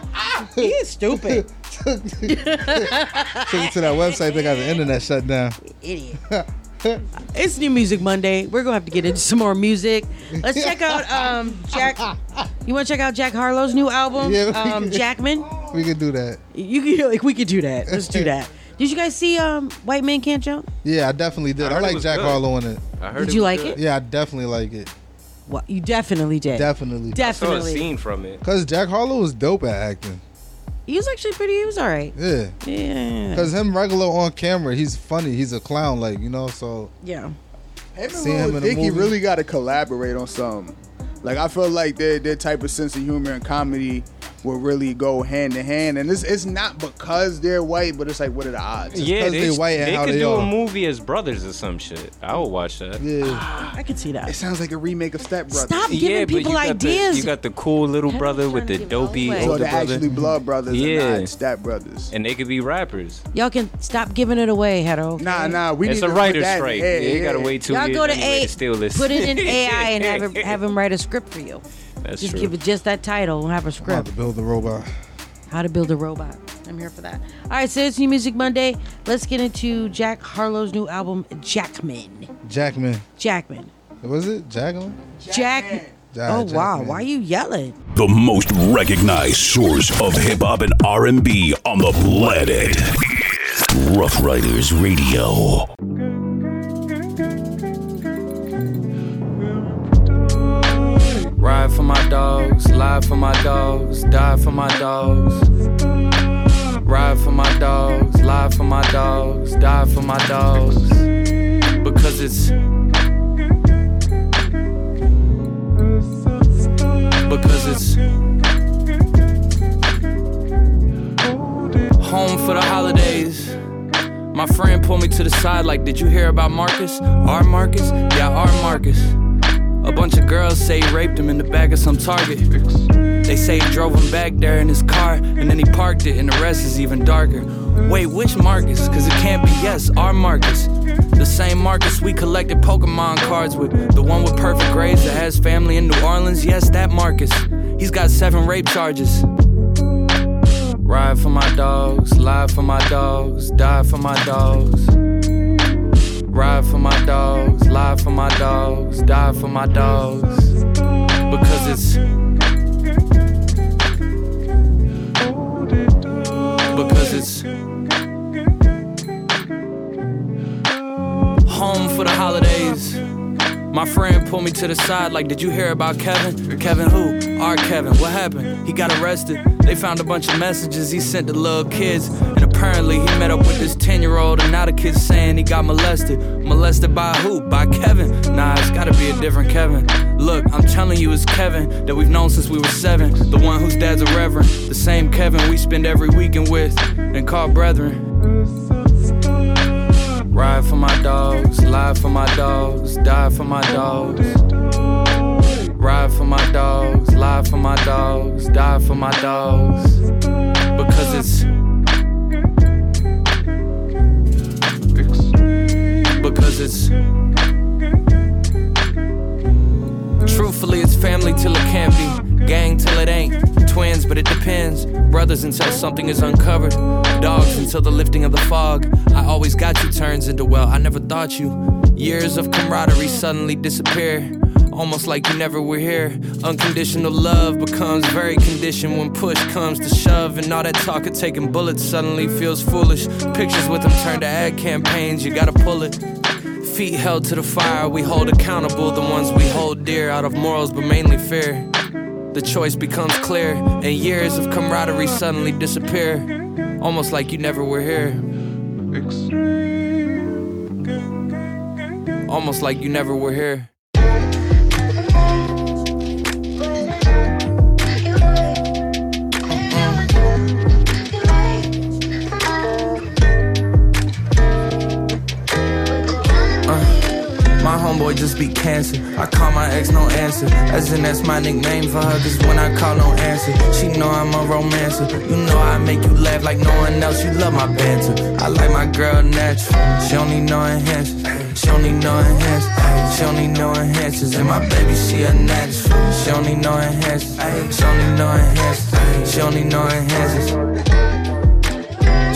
site. He is stupid. Took me to that website. They got the internet shut down. Idiot. It's New Music Monday. We're gonna have to get into some more music. Let's check out Jack. You want to check out Jack Harlow's new album, Jackman? We could do that. We could do that. Let's do that. Did you guys see White Men Can't Jump? Yeah, I definitely did. I like Jack Harlow in it. I heard. Did you like it? Yeah, I definitely like it. Well, you definitely did. Definitely. I saw a scene from it. Cause Jack Harlow was dope at acting. He was actually pretty. He was all right. Yeah. Yeah. Because him regular on camera, he's funny. He's a clown, so. Yeah. He really got to collaborate on something. Like, I feel like their type of sense of humor and comedy will really go hand in hand. And it's not because they're white, but it's like, what are the odds? Yeah, they could do a movie as brothers or some shit. I would watch that. Yeah. I could see that. It sounds like a remake of Step Brothers. Stop giving people ideas. You got the cool little brother with the dopey older brother. So they're actually blood brothers and not Step Brothers. And they could be rappers. Y'all can stop giving it away, Hedo. Okay? Nah, we need to do that. It's a writer's strike. Yeah, you got to wait 2 years. Y'all go to AI, put it in AI and have him write a script for you. That's just true. Give it just that title and have a script. How to build a robot. I'm here for that. All right, so it's New Music Monday. Let's get into Jack Harlow's new album, Jackman. What was it? Jackman. Oh, wow. Why are you yelling? The most recognized source of hip-hop and R&B on the planet. Rough Riders Radio. Ride for my dogs, lie for my dogs, die for my dogs. Ride for my dogs, lie for my dogs, die for my dogs. Because it's. Home for the holidays. My friend pulled me to the side like, did you hear about Marcus? R. Marcus? Yeah, R. Marcus. A bunch of girls say he raped him in the back of some Target. They say he drove him back there in his car, and then he parked it, and the rest is even darker. Wait, which Marcus? Cause it can't be our Marcus. The same Marcus we collected Pokemon cards with. The one with perfect grades that has family in New Orleans. Yes, that Marcus. He's got 7 rape charges. Ride for my dogs, lie for my dogs, die for my dogs. Ride for my dogs, lie for my dogs, die for my dogs. Because it's. Home for the holidays. My friend pulled me to the side like, did you hear about Kevin? Kevin who? R. Kevin. What happened? He got arrested. They found a bunch of messages he sent to little kids. And apparently he met up with this 10-year-old, and now the kid's saying he got molested. Molested by who? By Kevin. Nah, it's gotta be a different Kevin. Look, I'm telling you, it's Kevin that we've known since we were 7. The one whose dad's a reverend. The same Kevin we spend every weekend with and call brethren. Ride for my dogs, lie for my dogs, die for my dogs. Ride for my dogs, lie for my dogs, die for my dogs. Because it's... because it's... Truthfully, it's family till it can't be, gang till it ain't, twins but it depends, brothers until something is uncovered, dogs until the lifting of the fog. I always got you turns into, well, I never thought you. Years of camaraderie suddenly disappear, almost like you never were here. Unconditional love becomes very conditioned when push comes to shove. And all that talk of taking bullets suddenly feels foolish. Pictures with them turn to ad campaigns, you gotta pull it. Feet held to the fire, we hold accountable the ones we hold dear, out of morals but mainly fear. The choice becomes clear, and years of camaraderie suddenly disappear, almost like you never were here. Almost like you never were here. My homeboy just beat cancer. I call my ex, no answer. As in that's my nickname for her, cause when I call, no answer. She know I'm a romancer. You know I make you laugh like no one else. You love my banter. I like my girl natural. She don't need no enhancers. She don't need no enhancers. She don't need no enhancers. And my baby, she a natural. She don't need no enhancers. She don't need no enhancers. She don't need no enhancers.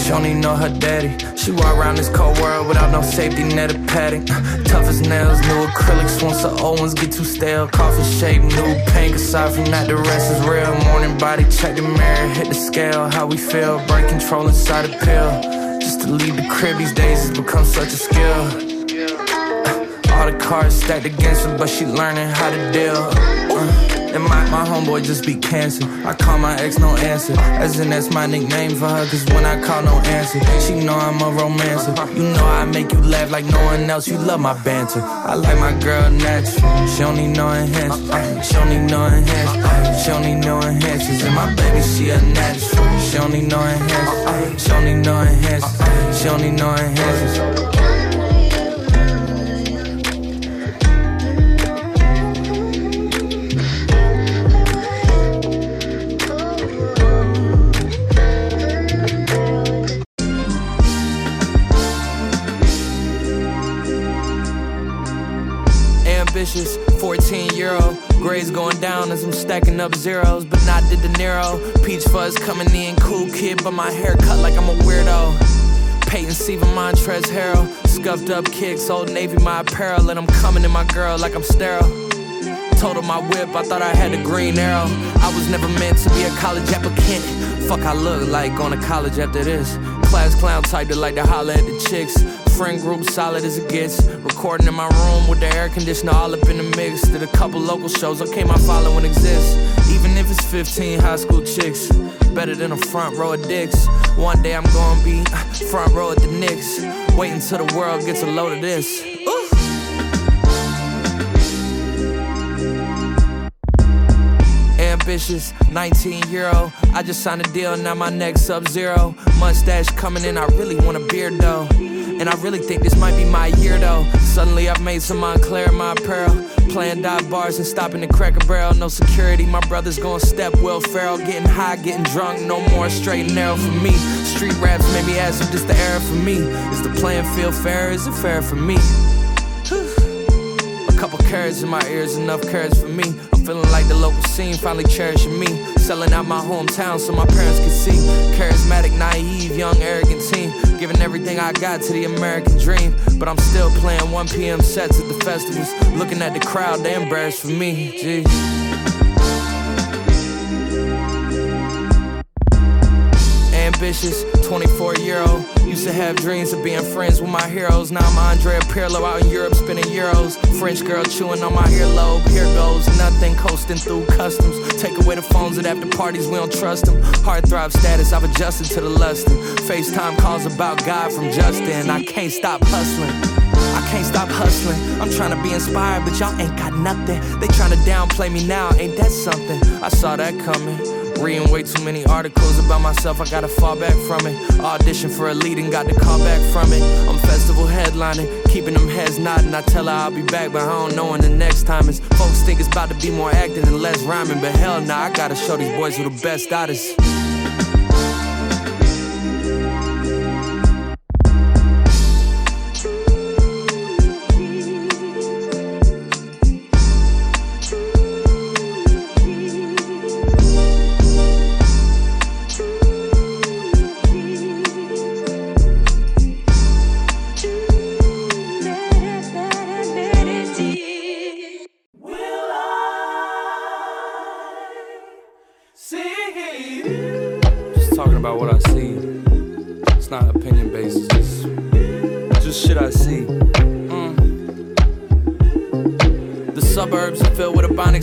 She don't even know her daddy. She walk around this cold world without no safety net or padding. Tough as nails, new acrylics. Once the old ones get too stale. Coffin shape, new pink. Aside from that, the rest is real. Morning body, check the mirror, hit the scale. How we feel, brain control inside a pill. Just to leave the crib these days has become such a skill. All the cards stacked against her, but she learning how to deal. And my homeboy just be cancer. I call my ex, no answer. As in that's my nickname for her, cause when I call, no answer. She know I'm a romancer. You know I make you laugh like no one else. You love my banter. I like my girl natural. She don't need no enhancers. She don't need no enhancers. She don't need no enhancers. And my baby, she a natural. She don't need no enhancers. She don't need no enhancers. She don't need no enhancers. Ambitious 14-year-old, grades going down as I'm stacking up zeros, but not the De Niro. Peach fuzz coming in, cool kid, but my hair cut like I'm a weirdo. Peyton, Siva, Montrezl Harrell, scuffed up kicks, Old Navy my apparel, and I'm coming in my girl like I'm sterile. Told her my whip, I thought I had a green arrow. I was never meant to be a college applicant. Fuck, I look like going to college after this. Class clown type that like to holler at the chicks. Friend group solid as it gets. Recording in my room with the air conditioner all up in the mix. Did a couple local shows, okay, my following exists. Even if it's 15 high school chicks, better than a front row of dicks. One day I'm gonna be front row at the Knicks. Wait until the world gets a load of this. Ambitious 19-year-old, I just signed a deal, now my neck's up zero. Mustache coming in, I really want a beard though. And I really think this might be my year though. Suddenly I've made some Montclair in my apparel. Playing dive bars and stopping at Cracker Barrel. No security, my brother's gonna step Will Ferrell. Getting high, getting drunk, no more straight and narrow for me. Street raps made me ask if this the era for me. Is the playing field fair, is it fair for me? A couple carrots in my ears, enough carrots for me. Feeling like the local scene finally cherishing me. Selling out my hometown so my parents could see. Charismatic, naive, young, arrogant teen. Giving everything I got to the American dream. But I'm still playing 1 p.m. sets at the festivals. Looking at the crowd, they embarrassed for me. Jeez. ambitious. 24-year-old, used to have dreams of being friends with my heroes. Now I'm Andrea Pirlo out in Europe spinning euros. French girl chewing on my earlobe. Here goes nothing, coasting through customs. Take away the phones at after parties, we don't trust them. Heartthrob status, I've adjusted to the lusting. FaceTime calls about God from Justin. I can't stop hustling. Can't stop hustling. I'm trying to be inspired, but y'all ain't got nothing. They trying to downplay me now, ain't that something? I saw that coming. Reading way too many articles about myself, I gotta fall back from it. Auditioned for a lead and got the call back from it. I'm festival headlining, keeping them heads nodding. I tell her I'll be back, but I don't know when the next time is. Folks think it's about to be more acting and less rhyming, but hell nah, I gotta show these boys who the best out is.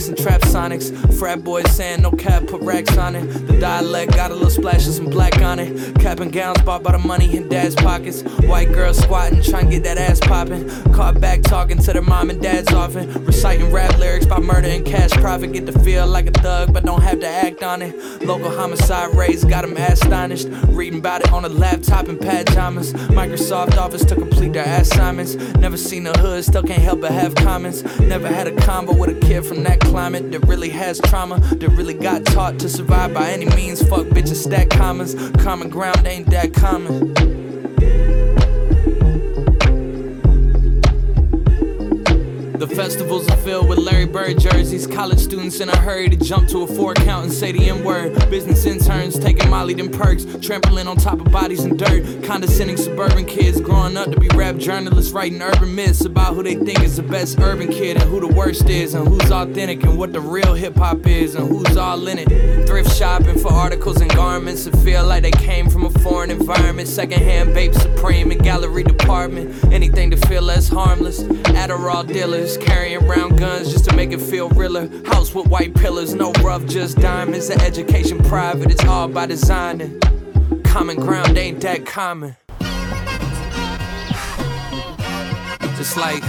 And trap sonics, frat boys saying no cap, put racks on it. The dialect got a little splash of some black on it. Cap and gowns bought by the money in dad's pockets. White girls squatting, trying to get that ass popping. Caught back talking to their mom and dad's often. Reciting rap lyrics by murder and cash profit. Get to feel like a thug, but don't have to act on it. Local homicide raids got them astonished. Reading about it on a laptop in pajamas. Microsoft Office to complete their assignments. Never seen the hood, still can't help but have comments. Never had a combo with a kid from that climate that really has trauma, that really got taught to survive by any means. Fuck bitches, stack commas. Common ground ain't that common. The festivals are filled with Larry Bird jerseys. College students in a hurry to jump to a four count and say the N-word. Business interns taking Molly them perks, trampling on top of bodies and dirt. Condescending suburban kids growing up to be rap journalists, writing urban myths about who they think is the best urban kid and who the worst is, and who's authentic and what the real hip-hop is and who's all in it. Thrift shopping for articles and garments that feel like they came from a foreign environment. Secondhand Bape Supreme and gallery department. Anything to feel less harmless. Adderall dealers carrying round guns just to make it feel realer. House with white pillars, no rough, just diamonds. The education private, it's all by design. And common ground ain't that common. Just like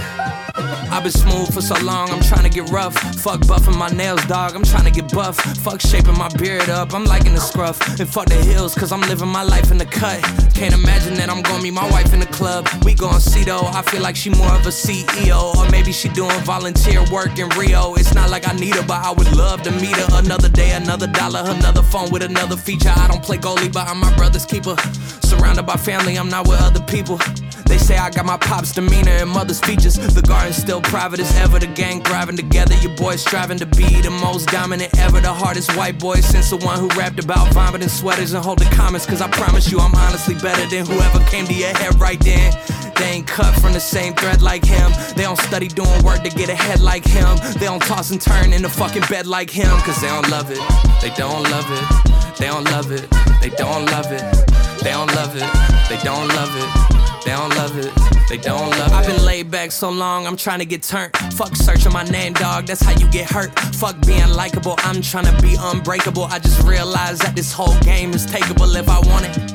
I've been smooth for so long, I'm trying to get rough. Fuck buffing my nails, dog, I'm trying to get buff. Fuck shaping my beard up, I'm liking the scruff. And fuck the hills, cause I'm living my life in the cut. Can't imagine that I'm gonna meet my wife in the club. We gon' see though, I feel like she more of a CEO. Or maybe she doing volunteer work in Rio. It's not like I need her, but I would love to meet her. Another day, another dollar, another phone with another feature. I don't play goalie, but I'm my brother's keeper. Surrounded by family, I'm not with other people. They say I got my pop's demeanor and mother's features. The garden's still private as ever. The gang driving together. Your boys striving to be the most dominant ever. The hardest white boy since the one who rapped about vomiting sweaters and holding comments. Cause I promise you I'm honestly better than whoever came to your head right then. They ain't cut from the same thread like him. They don't study doing work to get ahead like him. They don't toss and turn in the fucking bed like him. Cause they don't love it. They don't love it. They don't love it. They don't love it. They don't love it. They don't love it. They don't love it, they don't love it. I've been laid back so long, I'm trying to get turned. Fuck searching my name, dog, that's how you get hurt. Fuck being likable, I'm trying to be unbreakable. I just realized that this whole game is takeable if I want it.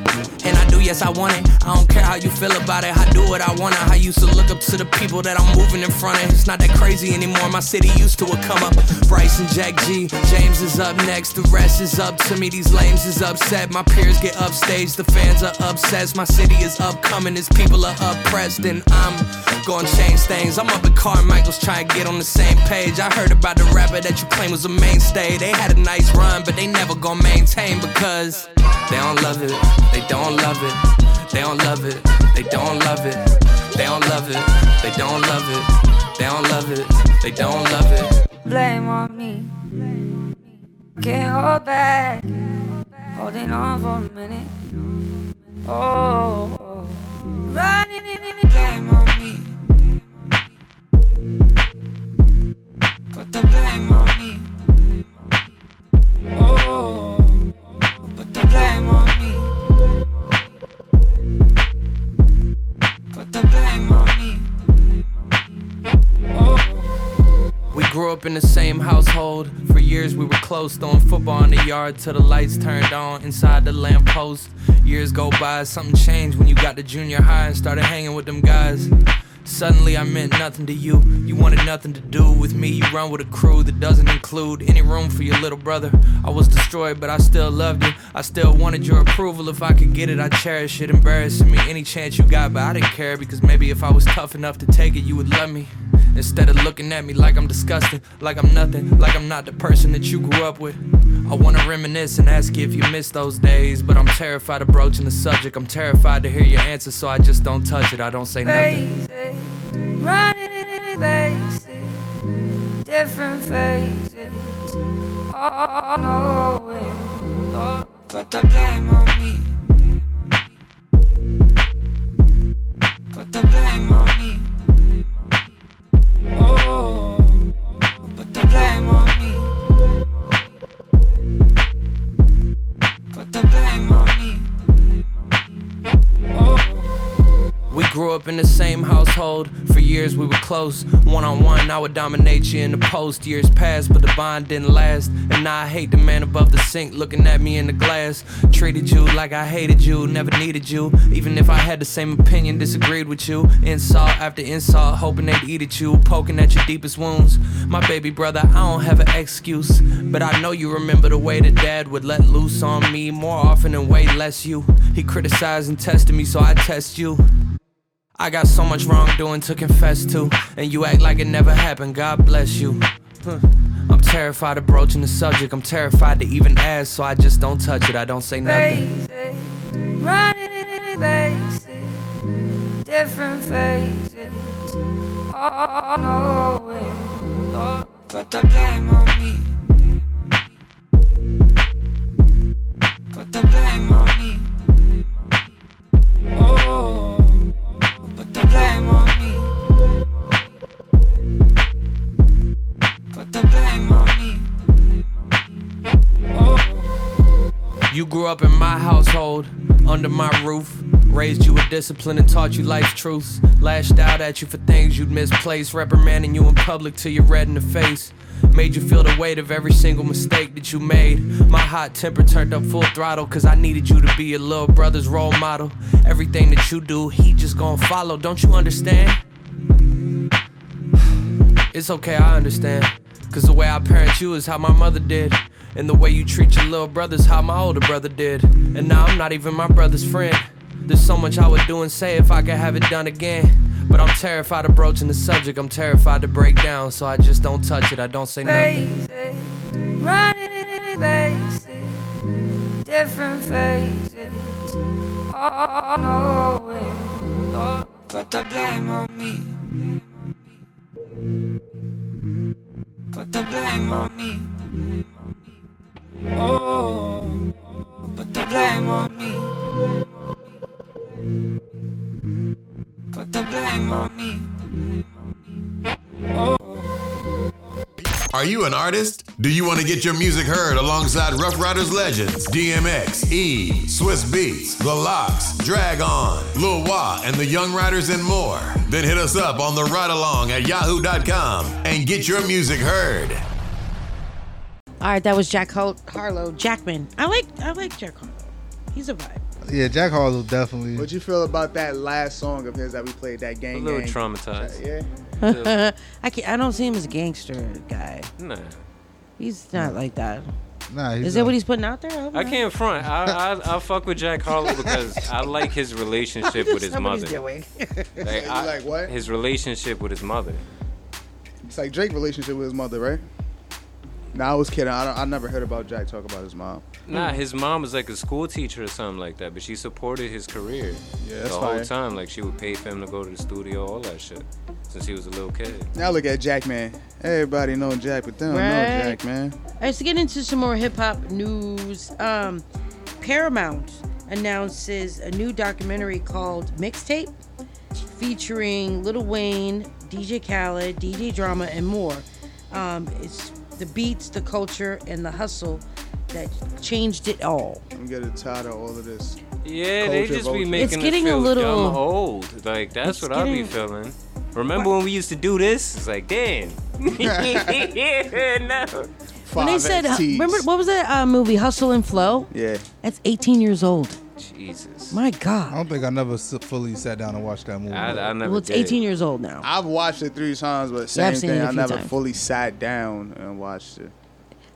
And I do, yes, I want it. I don't care how you feel about it, I do what I want it. I used to look up to the people that I'm moving in front of. It's not that crazy anymore, my city used to a come up. Bryce and Jack G, James is up next. The rest is up to me, these lames is upset. My peers get upstaged, the fans are obsessed. My city is upcoming, it's people are oppressed and I'm gonna change things. I'm up at Carmichael's trying to get on the same page. I heard about the rapper that you claim was a mainstay. They had a nice run, but they never gonna maintain because they don't love it. They don't love it. They don't love it. They don't love it. They don't love it. They don't love it. They don't love it. They don't love it. Blame on me. Can't hold back. Holding on for a minute. Oh. Running in the game on me. Put the blame on me. Oh, put the blame on me. up in the same household. For years we were close, throwing football in the yard till the lights turned on inside the lamppost. Years go by, something changed when you got to junior high and started hanging with them guys. Suddenly I meant nothing to you. You wanted nothing to do with me. You run with a crew that doesn't include any room for your little brother. I was destroyed, but I still loved you. I still wanted your approval. If I could get it, I cherish it. Embarrassing me any chance you got, but I didn't care, because maybe if I was tough enough to take it, you would love me. Instead of looking at me like I'm disgusting, like I'm nothing, like I'm not the person that you grew up with. I wanna reminisce and ask you if you miss those days, but I'm terrified of broaching the subject. I'm terrified to hear your answer, so I just don't touch it. I don't say nothing. Running faces, different faces, all the way. Put the blame on me. Put the blame on me. Oh, put the blame on me. Put the blame on me. Oh. We grew up in the same household. For years we were close, one-on-one. I would dominate you in the post. Years passed, but the bond didn't last. And now I hate the man above the sink looking at me in the glass. Treated you like I hated you, never needed you. Even if I had the same opinion, disagreed with you. Insult after insult, hoping they'd eat at you, poking at your deepest wounds. My baby brother, I don't have an excuse, but I know you remember the way that dad would let loose on me more often and way less you. He criticized and tested me, so I test you. I got so much wrongdoing to confess to, and you act like it never happened. God bless you. I'm terrified of broaching the subject. I'm terrified to even ask, so I just don't touch it. I don't say nothing. Faces, running faces, different faces, all the way. Put the blame on me. Put the blame on me. Oh. Put the blame on me. Put the blame on me. Oh. You grew up in my household, under my roof. Raised you with discipline and taught you life's truths. Lashed out at you for things you'd misplaced. Reprimanding you in public till you're red in the face. Made you feel the weight of every single mistake that you made. My hot temper turned up full throttle, cause I needed you to be a little brother's role model. Everything that you do, he just gon' follow. Don't you understand? It's okay, I understand, cause the way I parent you is how my mother did, and the way you treat your little brother's how my older brother did. And now I'm not even my brother's friend. There's so much I would do and say if I could have it done again, but I'm terrified of broaching the subject. I'm terrified to break down, so I just don't touch it. I don't say faces, nothing. Running faces, different faces, all the way. Put the blame on me. Put the blame on me. Oh, put the blame on me. Put the blame on me. Oh. Are you an artist? Do you want to get your music heard alongside Rough Riders legends DMX, E, Swiss Beats, The Lox, Drag On, Lil Wah, and the Young Riders and more? Then hit us up on the Ride Along at yahoo.com and get your music heard. All right, that was Jack Harlow, Jackman. I like Jack Harlow. He's a vibe. Yeah, Jack Harlow definitely. What'd you feel about that last song of his that we played, that Gang? A little gang. Traumatized. Yeah. I don't see him as a gangster guy. Nah. He's not like that. Nah. Is that what he's putting out there? I can't front. I fuck with Jack Harlow because I like his relationship with his mother. Like what? His relationship with his mother. It's like Drake's relationship with his mother, right? Nah, I was kidding. I never heard about Jack talk about his mom. Nah, his mom was like a school teacher or something like that, but she supported his career whole time. Like, she would pay for him to go to the studio, all that shit, since he was a little kid. Now look at Jackman. Everybody know Jack, but they don't know Jackman. All right, so get into some more hip-hop news. Paramount announces a new documentary called Mixtape, featuring Lil Wayne, DJ Khaled, DJ Drama, and more. It's the beats, the culture, and the hustle that changed it all. I'm getting tired of all of this. Yeah, culture, they just be making it feel dumb old. Like, that's what I be feeling. Remember when we used to do this? It's like, damn. Yeah, no. When they said, remember, what was that movie, Hustle and Flow? Yeah. That's 18 years old. Jesus. My God. I don't think I never fully sat down and watched that movie. I never Well, it's did. 18 years old now. I've watched it 3 times, but same thing. I never fully sat down and watched it.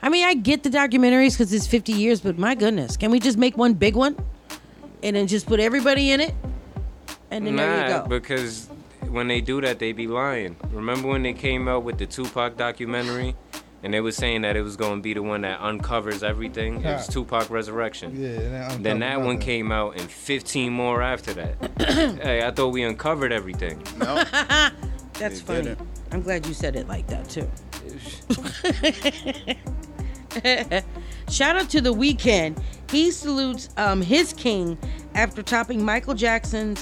I mean, I get the documentaries because it's 50 years, but my goodness. Can we just make one big one and then just put everybody in it? And then there you go. Because when they do that, they be lying. Remember when they came out with the Tupac documentary? And they were saying that it was going to be the one that uncovers everything. It was Tupac Resurrection. Yeah. Then that one came out and 15 more after that. Hey, I thought we uncovered everything. No. That's funny. Didn't. I'm glad you said it like that, too. Shout out to The Weeknd. He salutes his king after topping Michael Jackson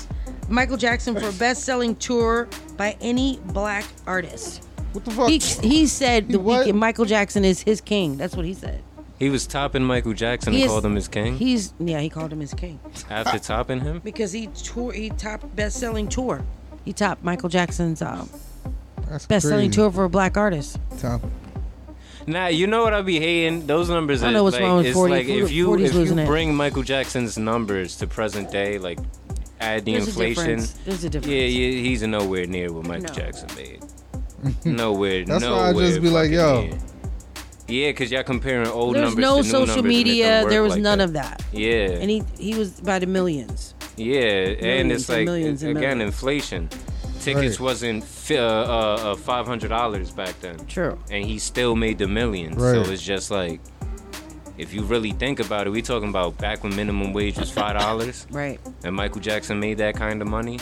for best-selling tour by any black artist. What the fuck? He said The Weeknd, Michael Jackson is his king. That's what he said. He was topping Michael Jackson and called him his king? He called him his king. After topping him? Because he topped best-selling tour. He topped Michael Jackson's best-selling tour for a black artist. Top. Nah, you know what I be hating? Those numbers. I don't know what's wrong with 40. Like if you bring Michael Jackson's numbers to present day, like add the inflation. There's a difference. Yeah, he's nowhere near what Michael Jackson made. Nowhere. That's why I just be like, yo. Near. Yeah, because y'all comparing old numbers to new numbers. There's no social media. There was none of that. Yeah. And he was by the millions. Yeah, and it's like, again, inflation. Tickets wasn't $500 back then. True. And he still made the millions. Right. So it's just like, if you really think about it, we talking about back when minimum wage was $5. Right. And Michael Jackson made that kind of money.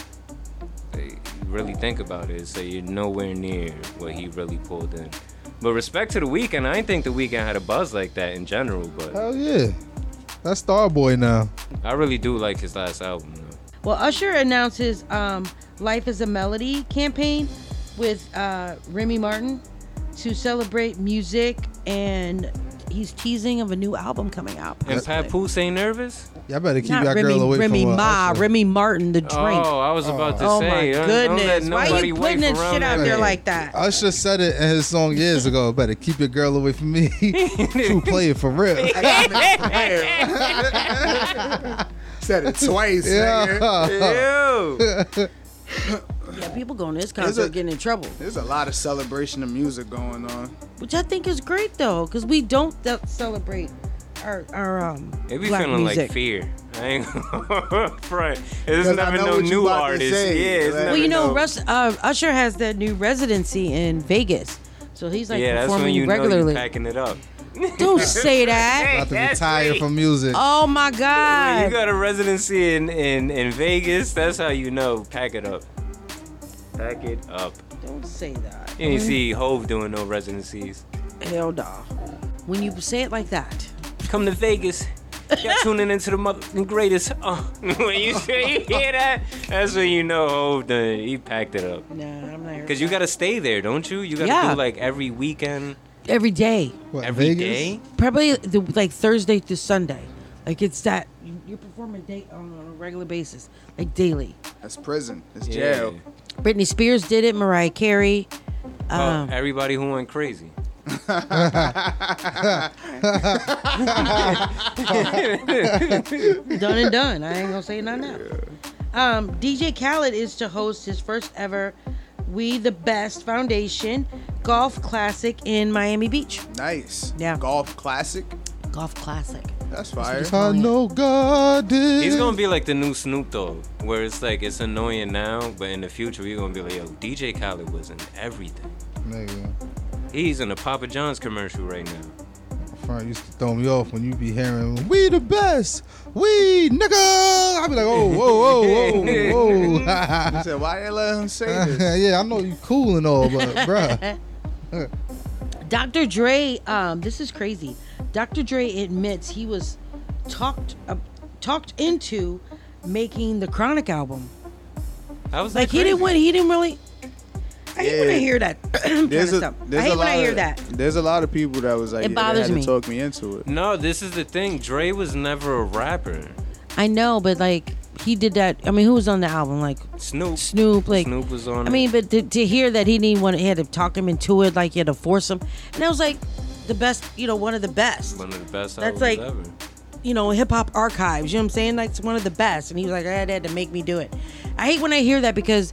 You really think about it. So you're nowhere near what he really pulled in. But respect to The Weeknd, I didn't think The Weeknd had a buzz like that in general. But hell yeah. That's Starboy now. I really do like his last album, though. Well, Usher announces Life is a Melody campaign with Remy Martin to celebrate music, and he's teasing of a new album coming out. And Papoose ain't nervous? Y'all better keep your girl away from Usher. Remy Martin, the drink. Oh, I was about to say. Oh, my goodness. Why are you putting that shit out there like that? Usher said it in his song years ago. Better keep your girl away from me. True player for real. Said it twice. Yeah. Ew. Yeah, people going to this concert getting in trouble. There's a lot of celebration of music going on, which I think is great though, because we don't celebrate our it be black feeling music. Like fear. I ain't right. There's never no new artist. Yeah. Well, you know, Usher has that new residency in Vegas, so he's like performing regularly. Yeah, that's when you know you're packing it up. Don't say that. About to retire from music. Oh my God! You got a residency in Vegas. That's how you know. Pack it up. Pack it up. Don't say that. You ain't see Hov doing no residencies. Hell nah. When you say it like that, come to Vegas. You're tuning into the motherfucking greatest. When you hear that, that's when you know Hov done. He packed it up. Nah, I'm not. Because you gotta stay there, don't you? You gotta do like every weekend. Every day. What, every Vegas? Day? Probably like Thursday through Sunday. Like it's that you're performing on a regular basis, like daily. That's prison. That's jail. Britney Spears did it. Mariah Carey. Everybody who went crazy. Done and done. I ain't gonna say nothing now. DJ Khaled is to host his first ever We the Best Foundation Golf Classic in Miami Beach. Nice. Yeah. Golf Classic. That's fire. I know God is. He's going to be like the new Snoop Dogg, where it's like it's annoying now, but in the future, we're going to be like, yo, DJ Khaled was in everything. Nigga. He's in a Papa John's commercial right now. My friend used to throw me off when you be hearing, we the best. We, nigga. I be like, oh, whoa. I said, why they let him say this? Yeah, I know you cool and all, but bruh. Dr. Dre, this is crazy. Dr. Dre admits he was talked into making the Chronic album. How was that like crazy? He didn't really. I hate when I hear that. There's a lot of people that was like, they had to talk me into it. No, this is the thing. Dre was never a rapper. I know, but like he did that. I mean, who was on the album? Like Snoop. Like Snoop was on. I mean, but to hear that he didn't want to, he had to talk him into it, like he had to force him. And I was like, the best, you know, one of the best that's albums like, ever. You know, hip hop archives. You know what I'm saying? Like, it's one of the best. And he was like, I had to make me do it. I hate when I hear that, because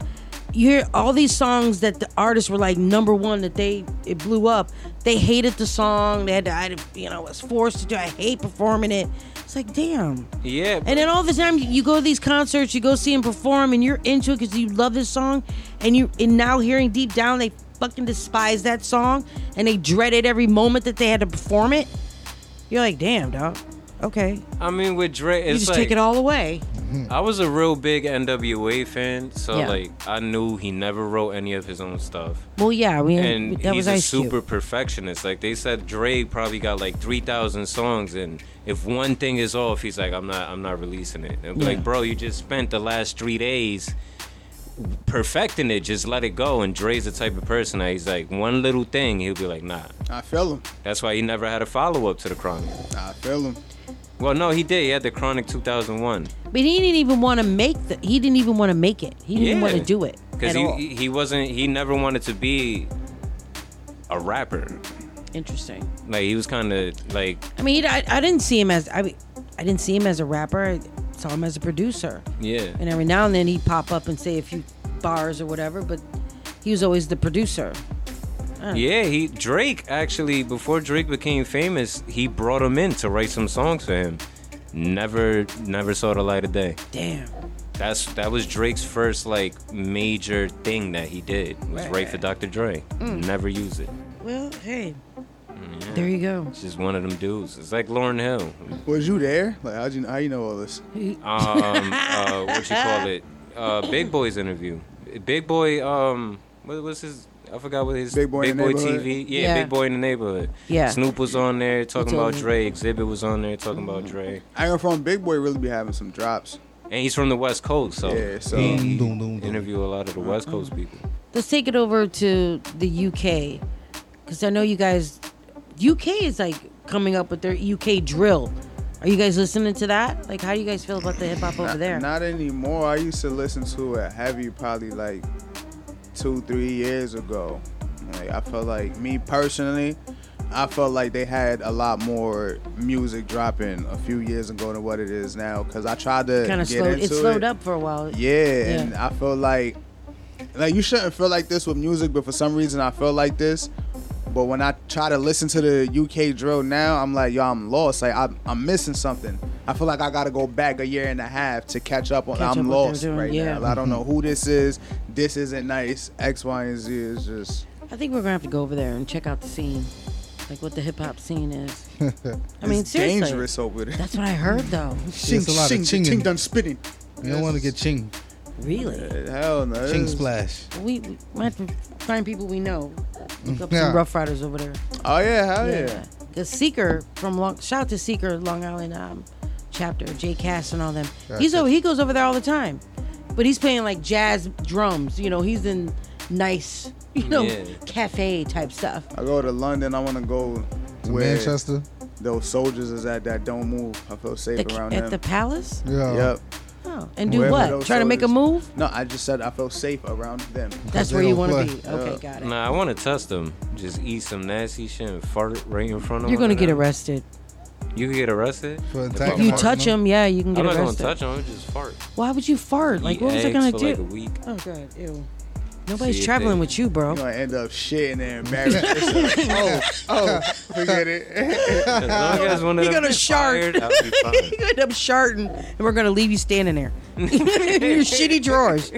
you hear all these songs that the artists were like number one, that it blew up. They hated the song. They had to, you know, was forced to do. I hate performing it. It's like, damn. Yeah. And then all the time you go to these concerts, you go see them perform, and you're into it because you love this song, and now hearing deep down they fucking despise that song and they dreaded every moment that they had to perform it. You're like, damn, dog. Okay. I mean, with Drake, it's you just like, take it all away. I was a real big NWA fan, so yeah. Like I knew he never wrote any of his own stuff. Well, yeah, he's a super perfectionist. Like they said, Drake probably got like 3,000 songs, and if one thing is off, he's like, I'm not releasing it. And yeah. Like, bro, you just spent the last 3 days perfecting it. Just let it go. And Dre's the type of person that he's like, one little thing, he'll be like, nah. I feel him. That's why he never had a follow up to The Chronic. I feel him. Well, no, he did. He had The Chronic 2001. But he didn't even want to make it. He didn't want to do it at all. Because he never wanted to be a rapper. Interesting. Like, he was kind of like... I mean, I didn't see him as a rapper. I saw him as a producer. Yeah. And every now and then he'd pop up and say a few bars or whatever, but he was always the producer. Yeah, Drake actually, before Drake became famous, he brought him in to write some songs for him. Never saw the light of day. Damn. That was Drake's first like major thing that he did was write for Dr. Dre. Never use it. Well, hey, yeah. There you go. It's just one of them dudes. It's like Lauryn Hill. Was you there? Like, how you know all this? What you call it? Big Boy's interview. Big Boy. What was his? I forgot what his Big Boy TV. Yeah, Big Boy in the Neighborhood. Yeah. Snoop was on there talking about Dre. Exhibit was on there talking about Dre. I ain't from Big Boy really be having some drops. And he's from the West Coast, so he interview a lot of the West Coast people. Let's take it over to the UK, because I know you guys. UK is like coming up with their UK drill. Are you guys listening to that? Like, how do you guys feel about the hip hop over there? Not anymore. I used to listen to it heavy, probably like 2-3 years ago. Like, I felt like, me personally, I felt like they had a lot more music dropping a few years ago than what it is now, because I tried to kinda get into it. It slowed up for a while. Yeah, and I feel like you shouldn't feel like this with music, but for some reason I feel like this. But when I try to listen to the UK drill now, I'm like, yo, I'm lost. Like, I'm missing something. I feel like I got to go back a year and a half to catch up on. I'm lost right now. I don't know who this is. This isn't nice. X, Y, and Z is just. I think we're going to have to go over there and check out the scene. Like, what the hip hop scene is. I mean, seriously. It's dangerous over there. That's what I heard, though. It's a lot of chinging. Ching done spitting. You don't want to get chinged. Really? Hell no. Ching splash. We might have to find people we know. Look up some Rough Riders over there. Oh, yeah. Hell yeah. Because Seeker from shout out to Seeker, Long Island chapter, Jay Cass and all them. Gotcha. He goes over there all the time. But he's playing like jazz drums. You know, he's in nice, you know, cafe type stuff. I go to London. I want to go to Manchester. Those soldiers is at that don't move. I feel safe around them. At the palace? Yeah. Yep. Oh, and do wherever what? Try to make a move? No, I just said I felt safe around them. That's where you want to be. Okay, got it. Nah, I want to test them. Just eat some nasty shit and fart it right in front of them. You're going to get arrested. You can get arrested? If you touch them, you can get arrested. I'm not going to touch them. I would just fart. Why would you fart? Like, what was I going to do? Like a week. Oh, God. Ew. Nobody's traveling with you, bro. You're going to end up shitting there embarrassed. Forget it. As long as you're going to shart. You're going to end up sharting, and we're going to leave you standing there. Your shitty drawers.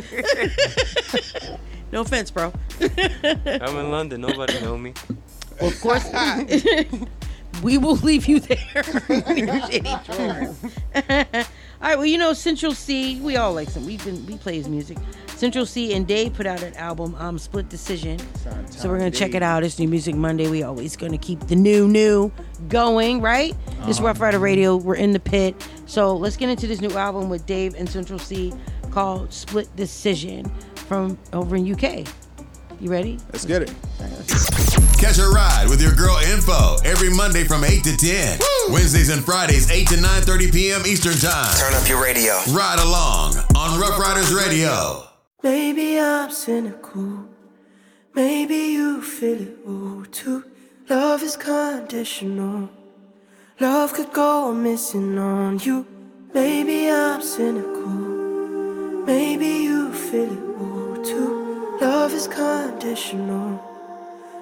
No offense, bro. I'm in London. Nobody know me. Well, of course. We will leave you there. All right, well, you know, Central Cee, we all like him. We play his music. Central Cee and Dave put out an album, Split Decision. Santan so we're going to check it out. It's New Music Monday. We always going to keep the new going, right? It's Rough Rider Radio. We're in the pit. So let's get into this new album with Dave and Central Cee called Split Decision from over in UK. You ready? Let's get it. Catch a Ride with your girl Info every Monday from 8 to 10. Woo! Wednesdays and Fridays, 8 to 9:30 p.m. Eastern Time. Turn up your radio. Ride along on Rough Riders Radio. Maybe I'm cynical. Maybe you feel it all too. Love is conditional. Love could go missing on you. Maybe I'm cynical. Maybe you feel it all too. Love is conditional.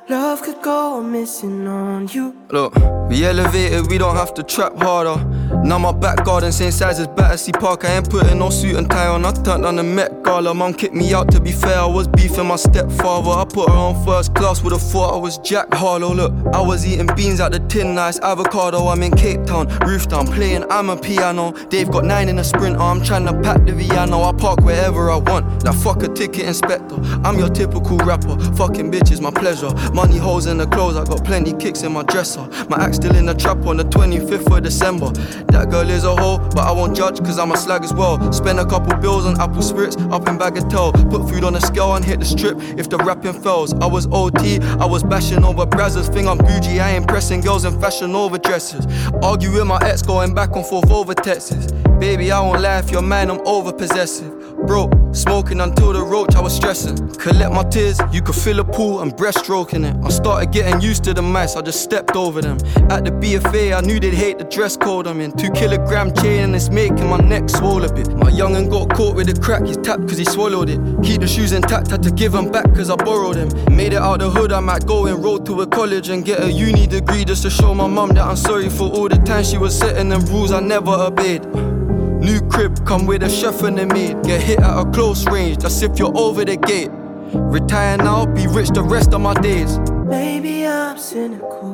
Love could go missing on you. Look, we elevated, we don't have to trap harder. Now my back garden, same size as Battersea Park. I ain't putting no suit and tie on, I turned down the Met Gala. Mum kicked me out, to be fair, I was beefing my stepfather. I put her on first class, would've thought I was Jack Harlow. Look, I was eating beans out the tin, nice avocado. I'm in Cape Town, roof down, playing I'm a piano. They've got 9 in a Sprinter, I'm trying to pack the Viano. I park wherever I want, like fuck a ticket inspector. I'm your typical rapper, fucking bitches, my pleasure. Money holes in the clothes, I got plenty kicks in my dresser. My act still in the trap on the 25th of December. That girl is a hoe, but I won't judge cause I'm a slag as well. Spend a couple bills on apple spirits, up in Bagatelle. Put food on a scale and hit the strip if the rapping fails. I was OT, I was bashing over brazzers. Think I'm bougie, I ain't pressing girls in fashion over dresses. Argue with my ex, going back and forth over texts. Baby, I won't lie, if you're mine, I'm over possessive. Broke, smoking until the roach, I was stressing. Collect my tears, you could fill a pool and breaststroking it. I started getting used to the mice, I just stepped over them. At the BFA, I knew they'd hate the dress code I'm in. 2 kilogram chain and it's making my neck swell a bit. My young'un got caught with a crack, he's tapped cause he swallowed it. Keep the shoes intact, had to give them back cause I borrowed them. Made it out the hood, I might go enroll to a college and get a uni degree just to show my mum that I'm sorry for all the time she was setting them rules I never obeyed. New crib, come with a chef and a maid. Get hit at a close range, that's if you're over the gate. Retire now, be rich the rest of my days. Maybe I'm cynical.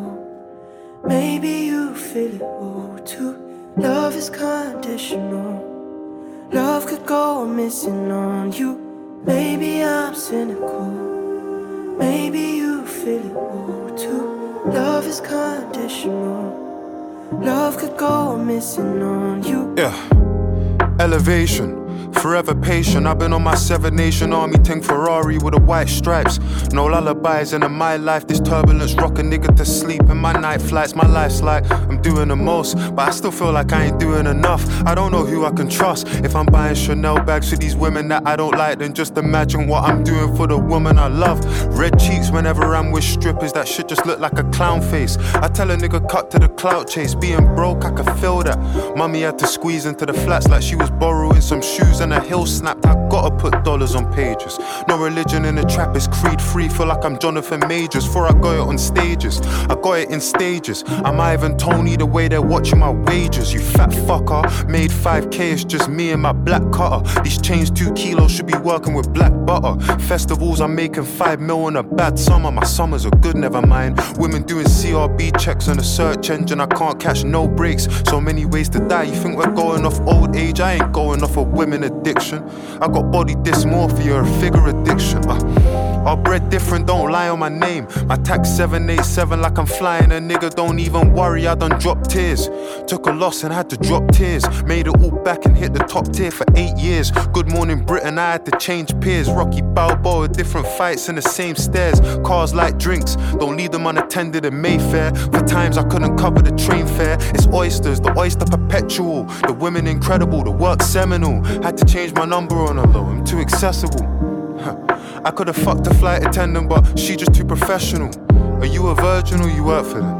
Maybe you feel it all too. Love is conditional. Love could go missing on you. Maybe I'm cynical. Maybe you feel it all too. Love is conditional. Love could go missing on you. Yeah. Elevation, forever patient. I've been on my 7-Nation Army tank Ferrari with the white stripes. No lullabies, and in my life, this turbulence rock a nigga to sleep. In my night flights, my life's like I'm doing the most, but I still feel like I ain't doing enough. I don't know who I can trust. If I'm buying Chanel bags for these women that I don't like, then just imagine what I'm doing for the woman I love. Red cheeks whenever I'm with strippers, that shit just look like a clown face. I tell a nigga cut to the clout chase. Being broke, I could feel that. Mummy had to squeeze into the flats like she was borrowing some shoes and a heel snapped. I gotta put dollars on pages. No religion in the trap, it's creed free. Feel like I'm Jonathan Majors. Before I got it on stages, I got it in stages. I'm Ivan Tony, the way they're watching my wages. You fat fucker, made 5K, it's just me and my black cutter. These chains 2 kilos, should be working with black butter. Festivals, I'm making 5 mil in a bad summer. My summers are good, never mind. Women doing CRB checks on a search engine, I can't catch no breaks. So many ways to die, you think we're going off old age? I ain't going off a women addiction. I got body dysmorphia and figure addiction. Our bread different, don't lie on my name. My tax 787 like I'm flying a nigga. Don't even worry, I done dropped tears. Took a loss and had to drop tears. Made it all back and hit the top tier for 8 years. Good Morning Britain, I had to change peers. Rocky Balboa, different fights in the same stairs. Cars like drinks, don't leave them unattended in Mayfair. For times I couldn't cover the train fare. It's oysters, the oyster perpetual. The women incredible, the work seminal. Had to change my number on a low, I'm too accessible. I could've fucked a flight attendant, but she just too professional. Are you a virgin or you work for them?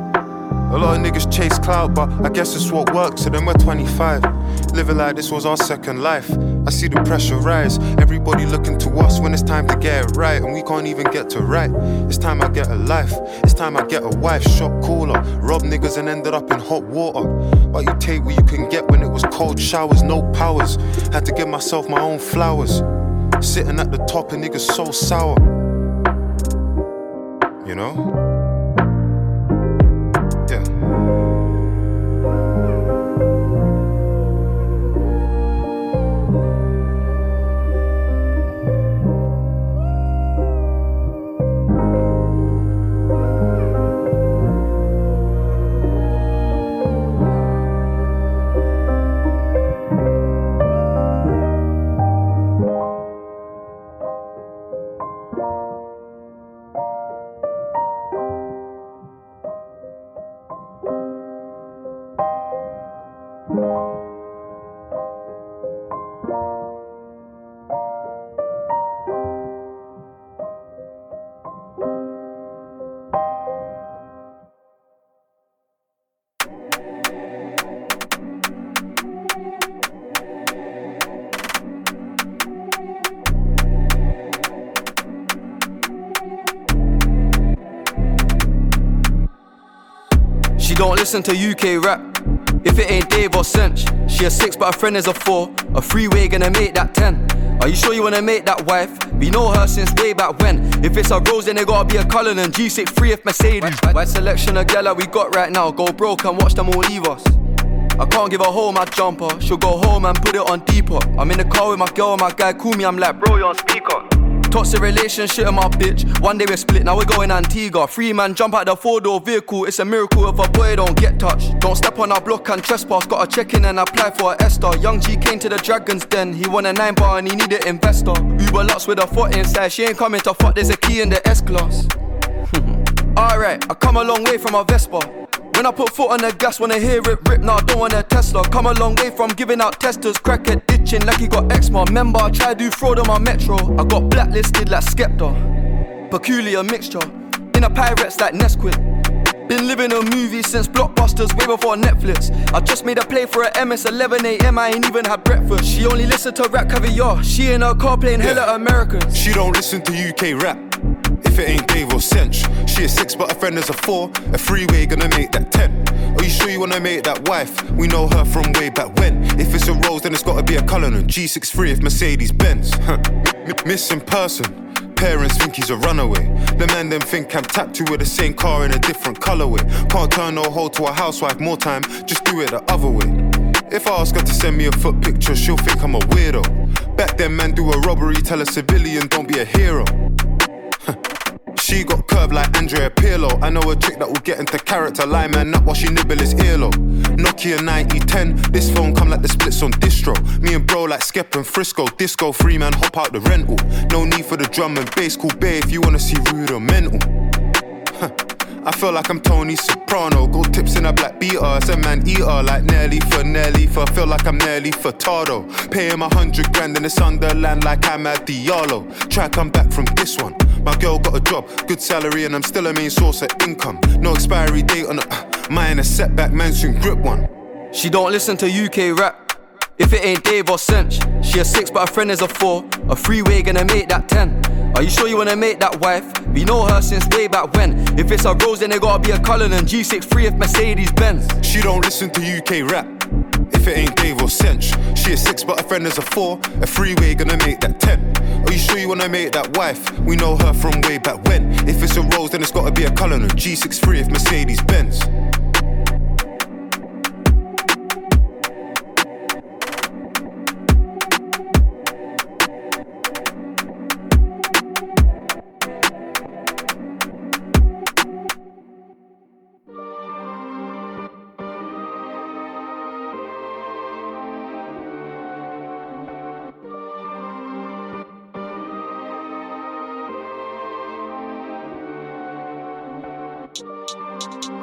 A lot of niggas chase clout, but I guess it's what works. So then we're 25, living like this was our second life. I see the pressure rise, everybody looking to us when it's time to get it right. And we can't even get to right. It's time I get a life, it's time I get a wife. Shot caller, robbed niggas and ended up in hot water. But you take what you can get when it was cold showers, no powers. Had to give myself my own flowers. Sitting at the top and niggas so sour, you know? Yeah. Don't listen to UK rap, if it ain't Dave or Cinch. She a 6 but her friend is a 4, a 3-way gonna make that 10. Are you sure you wanna make that wife? We know her since way back when. If it's a Rose then it gotta be a Cullinan and G63 if Mercedes. Wide selection of gal that we got right now, go broke and watch them all leave us. I can't give her home my jumper, she'll go home and put it on deeper. I'm in the car with my girl and my guy call me, I'm like bro you're on speaker. Toxic relationship and my bitch. One day we're split, now we're going Antigua. 3-man jump out the 4-door vehicle. It's a miracle if a boy don't get touched. Don't step on our block and trespass. Gotta check in and apply for a Esther. Young G came to the Dragons Den. He won a 9-bar and he needed investor. Uber Lux with a foot inside. She ain't coming to fuck, there's a key in the S-Class. Alright, I come a long way from a Vespa. When I put foot on the gas, wanna hear it rip, nah, I don't want a Tesla. Come a long way from giving out testers, crack a ditching like he got eczema. Remember, I tried to do fraud on my metro, I got blacklisted like Skepta. Peculiar mixture, in a pirates like Nesquik. Been living a movie since Blockbusters, way before Netflix. I just made a play for a MS, 11 a.m, I ain't even had breakfast. She only listened to rap caviar, she in her car playing hella Americans. She don't listen to UK rap. If it ain't Dave or Cinch, she a 6 but her friend is a 4, a 3-way gonna make that 10. Are you sure you wanna make that wife? We know her from way back when. If it's a Rolls then it's gotta be a Cullinan, G63 if Mercedes Benz. Missing person, parents think he's a runaway. The man them think I'm tattooed with the same car in a different colourway. Can't turn no hoe to a housewife, more time, just do it the other way. If I ask her to send me a foot picture, she'll think I'm a weirdo. Back then man do a robbery, tell a civilian don't be a hero. She got curved like Andrea Pirlo. I know a chick that will get into character, lie man up while she nibble his earlobe. Nokia 9010, this phone come like the splits on distro. Me and bro like Skep and Frisco, disco free man hop out the rental. No need for the drum and bass, call bae if you wanna see rudimental. I feel like I'm Tony Soprano, gold tips in a black beater. It's a man eater like Nelly for. Feel like I'm Nelly Furtado. Pay him 100 grand in the Sunderland like I'm at Diallo. Try come back from this one. My girl got a job, good salary, and I'm still a main source of income. No expiry date on mine, a setback, man soon grip one. She don't listen to UK rap, if it ain't Dave or Cinch. She a 6 but her friend is a 4, a 3-way gonna make that 10. Are you sure you wanna make that wife? We know her since way back when. If it's a Rose then it gotta be a Cullinan, G63 if Mercedes Benz. She don't listen to UK rap, if it ain't Dave or Cinch. She a 6 but her friend is a 4, a 3-way gonna make that 10. Are you sure you wanna make that wife? We know her from way back when. If it's a Rose then it's gotta be a Cullinan, G63 if Mercedes Benz.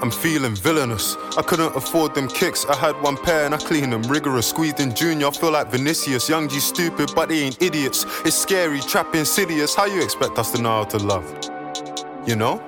I'm feeling villainous, I couldn't afford them kicks. I had one pair and I cleaned them rigorous. Squeezed in junior, I feel like Vinicius. Young G stupid but they ain't idiots. It's scary, trap insidious. How you expect us to know how to love? You know?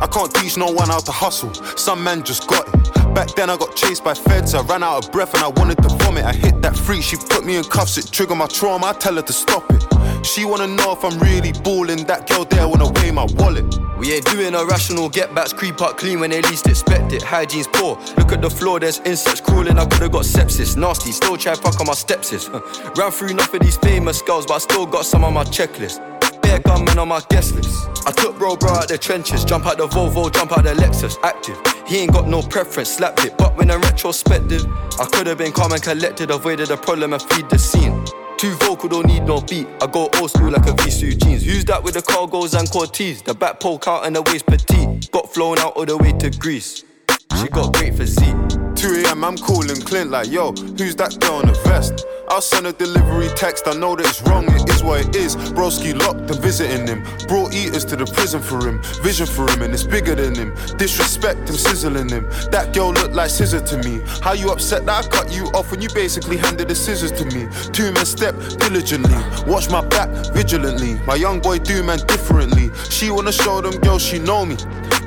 I can't teach no one how to hustle, some man just got it. Back then I got chased by feds, I ran out of breath and I wanted to vomit. I hit that freak, she put me in cuffs, it triggered my trauma, I tell her to stop it. She wanna know if I'm really ballin', that girl there wanna weigh my wallet. We ain't doing irrational get-backs, creep up clean when they least expect it. Hygiene's poor, look at the floor, there's insects crawling, I could've got sepsis. Nasty, still try fuck on my stepsis. Ran through enough of these famous girls, but I still got some on my checklist. Bare gunmen on my guest list. I took bro out the trenches, jump out the Volvo, jump out the Lexus, active. He ain't got no preference, slapped it, but when in retrospective, I could've been calm and collected, avoided the problem and freed the scene. Too vocal, don't need no beat. I go old school like a V-suit jeans. Who's that with the cargos and Cortez? The back poke out and the waist petite. Got flown out all the way to Greece. She got great physique. 2 a.m. time I'm calling Clint like, yo, who's that girl in a vest? I'll send a delivery text, I know that it's wrong, it is what it is. Broski locked and visiting him, brought eaters to the prison for him. Vision for him and it's bigger than him, disrespect him, sizzling him. That girl looked like scissor to me. How you upset that I cut you off when you basically handed the scissors to me? Two men step diligently, watch my back vigilantly. My young boy do man differently. She wanna show them girls she know me.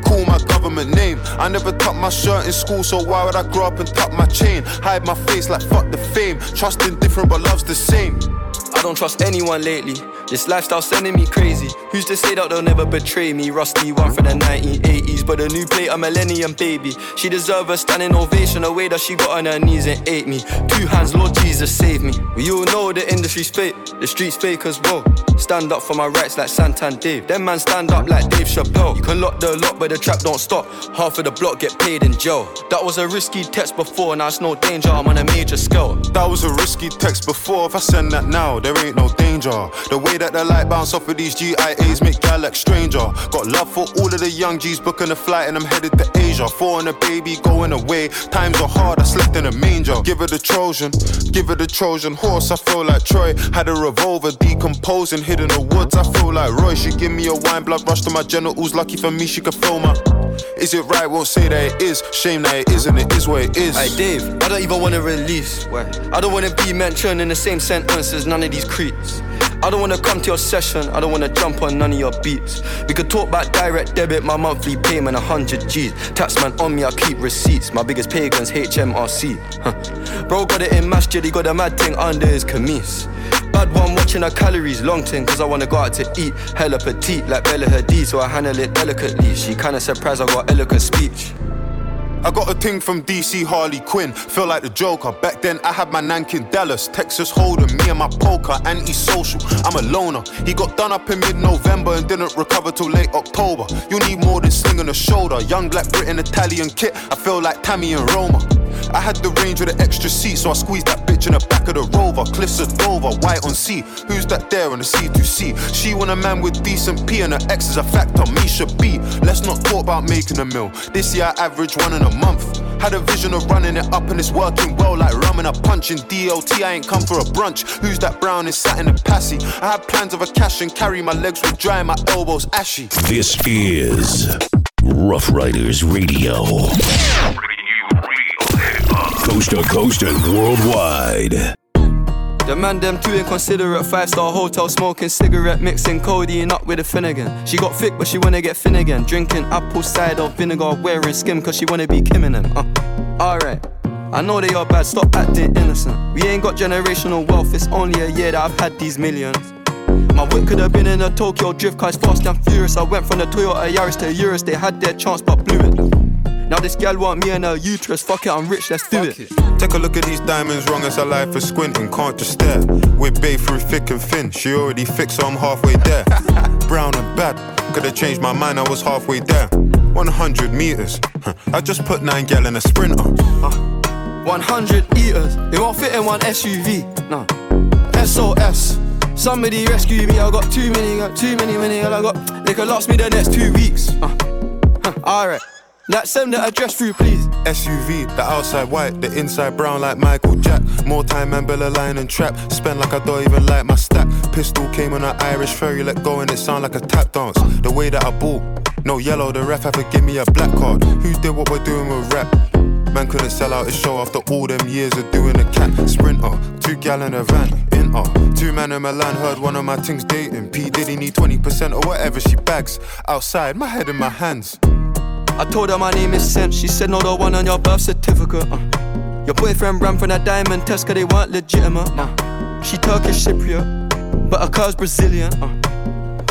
Call my government name. I never tucked my shirt in school, so why would I grow up and tuck my chain? Hide my face like fuck the fame. Trusting different but love's the same. I don't trust anyone lately. This lifestyle's sending me crazy. Who's to say that they'll never betray me? Rusty one from the 1980s, but a new plate, a millennium baby. She deserves a standing ovation, the way that she got on her knees and ate me. Two hands, Lord Jesus, save me. We all know the industry's fake, the street's fake as well. Stand up for my rights like Santan Dave. Them man stand up like Dave Chappelle. You can lock the lock, but the trap don't stop. Half of the block get paid in jail. That was a risky text before, now it's no danger, I'm on a major scale. That was a risky text before, if I send that now, there ain't no danger. The way that the light bounce off of these GIAs make gal like stranger. Got love for all of the young G's booking a flight and I'm headed to Asia. Four and a baby going away, times are hard, I slept in a manger. Give her the Trojan horse, I feel like Troy. Had a revolver decomposing, hid in the woods, I feel like Roy. She give me a wine, blood rush to my genitals, lucky for me she could feel my. Is it right? Won't say that it is. Shame that it isn't, it is what it is. Hey Dave, I don't even wanna release. Why? I don't wanna be mentioned in the same sentence as none of these creeps. I don't wanna come to your session, I don't wanna jump on none of your beats. We could talk about direct debit, my monthly payment 100 G's. Taxman on me, I keep receipts, my biggest pagans HMRC. Bro got it in masjid, he got a mad thing under his camise. Bad one watching her calories, long thing, cause I wanna go out to eat. Hella petite, like Bella Hadid, so I handle it delicately. She kinda surprised I got eloquent speech. I got a ting from DC Harley Quinn, feel like the Joker. Back then I had my Nankin Dallas, Texas holding me and my poker. Antisocial, I'm a loner. He got done up in mid-November and didn't recover till late October. You need more than slinging a shoulder. Young black Britain Italian kit, I feel like Tammy and Roma. I had the range with an extra seat, so I squeezed that bitch in the back of the Rover. Cliffs of Dover, white on sea. Who's that there on the C2C? She want a man with decent P and her ex is a factor, me should be. Let's not talk about making a mill. This year I average one in a month. Had a vision of running it up and it's working well like rum and a punch. In DLT I ain't come for a brunch. Who's that brown is sat in a passy? I had plans of a cash and carry, my legs were dry and my elbows ashy. This is Rough Riders Radio. Coast to coast and worldwide. The man them too inconsiderate, 5-star hotel smoking cigarette, mixing codeine up with a Finnegan. She got thick but she wanna get thin again, drinking apple cider vinegar, wearing skim cause she wanna be kimming them. Alright, I know they are bad, stop acting innocent. We ain't got generational wealth, it's only a year that I've had these millions. My whip could have been in a Tokyo drift car, it's fast and furious. I went from the Toyota Yaris to Urus, they had their chance but blew it. Now this gal want me and her uterus, fuck it, I'm rich, let's do it. Take a look at these diamonds, wrong as her life is squinting, can't just stare. We're bae through thick and thin, she already fixed, so I'm halfway there. Brown and bad, could have changed my mind, I was halfway there. 100 meters, I just put 9 gal in a sprinter. 100 eaters, they won't fit in one SUV, nah. SOS, somebody rescue me, I got too many, all I got. They could last me the next 2 weeks. Alright. Like, send that address through, please. SUV, the outside white, the inside brown like Michael Jack. More time and Bella line and trap. Spend like I don't even like my stack. Pistol came on an Irish ferry, let go and it sound like a tap dance. The way that I ball, no yellow, the ref had to give me a black card. Who did what we're doing with rap? Man couldn't sell out his show after all them years of doing a cat. Sprinter, 2 gal in a van, in her. 2 man in Milan, heard one of my things dating. P Diddy need 20% or whatever she bags. Outside, my head in my hands. I told her my name is Sent, she said no, the one on your birth certificate. Your boyfriend ran from that diamond test cause they weren't legitimate. She Turkish Cypriot, but her car's Brazilian.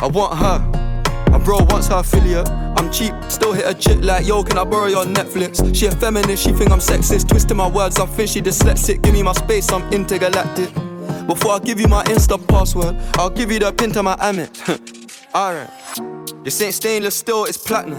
I want her, my bro wants her affiliate. I'm cheap, still hit a chick like, yo, can I borrow your Netflix? She a feminist, she think I'm sexist, twisting my words, I think she dyslexic. Give me my space, I'm intergalactic. Before I give you my Insta password, I'll give you the pin to my Amex. Alright, this ain't stainless steel, it's platinum.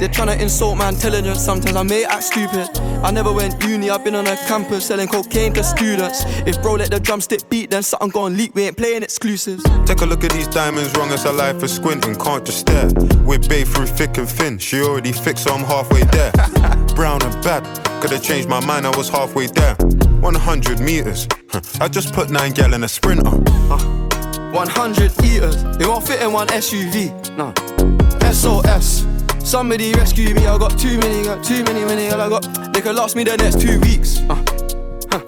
They're trying to insult my intelligence, sometimes I may act stupid. I never went uni, I've been on a campus selling cocaine to students. If bro let the drumstick beat, then something gon' leak, we ain't playing exclusives. Take a look at these diamonds, wrong as her life is squinting, can't just stare. We're bae through thick and thin, she already fixed, so I'm halfway there. Brown and bad, could've changed my mind, I was halfway there. 100 meters, I just put 9 gal in a sprinter. 100 eaters, they won't fit in one SUV. Nah. SOS, somebody rescue me. I got too many, all I got. They could last me the next 2 weeks.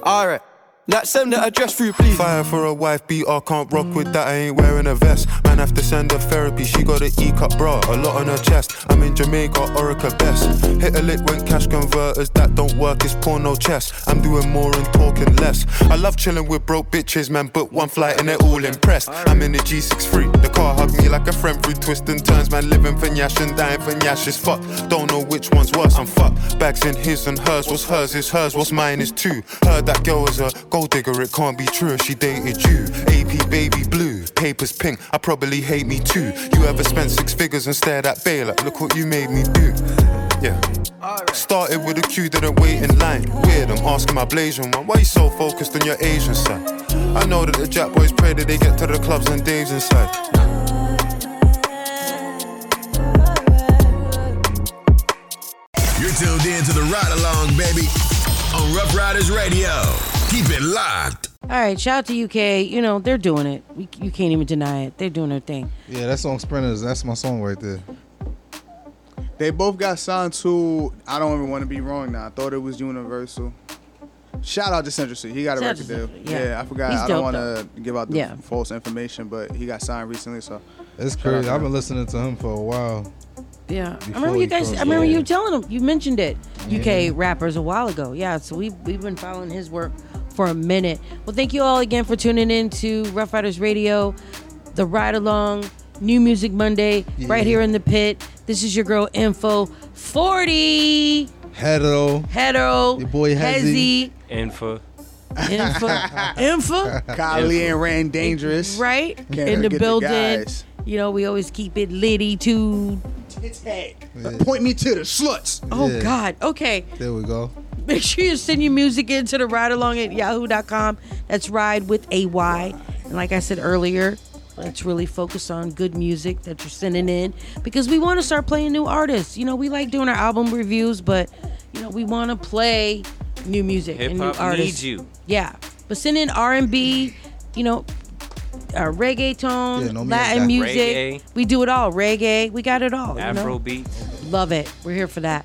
Alright, let's send that address through, please. Fire for a wife, BR, can't rock with that, I ain't wearing a vest. Man, have to send her therapy, she got an E-cup bra, a lot on her chest. I'm in Jamaica, Orica best. Hit a lick when cash converters, that don't work, it's porno chess. I'm doing more and talking less. I love chilling with broke bitches, man, but one flight and they're all impressed. I'm in the G63, the car hugged me like a friend through twists and turns. Man, living for Nyash and dying for Nyash is fucked. Don't know which one's worse, I'm fucked. Bags in his and hers, what's hers is hers, what's mine is two. Heard that girl is a gold digger, it can't be true if she dated you. AP baby blue, papers pink, I probably hate me too. You ever spent 6 figures and stared at bae like, look what you made me do. Yeah. Started with a queue, didn't wait in line. Weird, I'm asking my Blasian one, why you so focused on your Asian side? I know that the Jack boys pray that they get to the clubs and Dave's inside. You're tuned in to the ride along, baby, on Rough Riders Radio. Keep it locked. All right, shout out to UK. You know, they're doing it. You can't even deny it. They're doing their thing. Yeah, that song Sprinters, that's my song right there. They both got signed to, I don't even want to be wrong now, I thought it was Universal. Shout out to Central Cee. He got a record deal. Yeah, I forgot. I don't want to give out the false information, but he got signed recently, so. It's crazy. I've been listening to him for a while. Yeah, I remember you guys. I remember you telling him. You mentioned it, UK rappers a while ago. Yeah, so we've been following his work for a minute. Well, thank you all again for tuning in to Rough Riders Radio, the Ride Along, New Music Monday, right here in the pit. This is your girl Info 40. Hetero. Your boy Hezzy. Info. Kylie and Ran Dangerous. Right in the building. You know, we always keep it litty too. Point me to the sluts. Oh, God. Okay. There we go. Make sure you send your music in to the ride along at yahoo.com. That's ride with a Y. And like I said earlier, let's really focus on good music that you're sending in, because we want to start playing new artists. You know, we like doing our album reviews, but, you know, we want to play new music and new artists. Hip-hop needs you. Yeah. But send in R&B, you know, reggaeton, Latin music. Reggae. We do it all. Reggae. We got it all. Afro beats. Love it. We're here for that.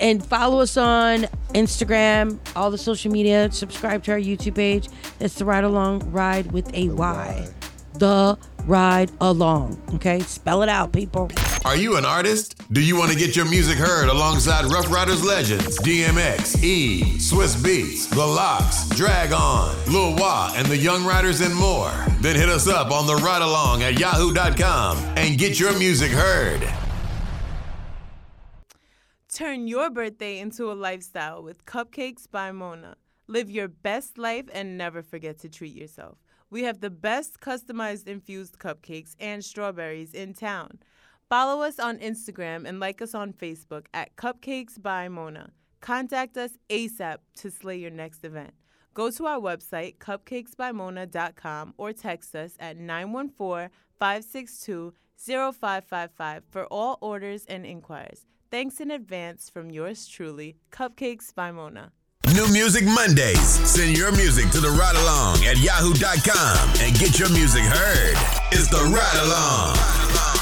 And follow us on Instagram, all the social media. Subscribe to our YouTube page. That's the Ride Along, Ride with a Y. The Ride Along. Okay? Spell it out, people. Are you an artist? Do you want to get your music heard alongside Rough Riders legends DMX, E, Swiss Beats, The Lox, Drag On, Lil Wah, and the Young Riders and more? Then hit us up on the Ride Along at yahoo.com and get your music heard. Turn your birthday into a lifestyle with Cupcakes by Mona. Live your best life and never forget to treat yourself. We have the best customized infused cupcakes and strawberries in town. Follow us on Instagram and like us on Facebook at Cupcakes by Mona. Contact us ASAP to slay your next event. Go to our website, cupcakesbymona.com, or text us at 914-562-0555 for all orders and inquiries. Thanks in advance from yours truly, Cupcakes by Mona. New Music Mondays. Send your music to the Ride Along at yahoo.com and get your music heard. It's the Ride Along.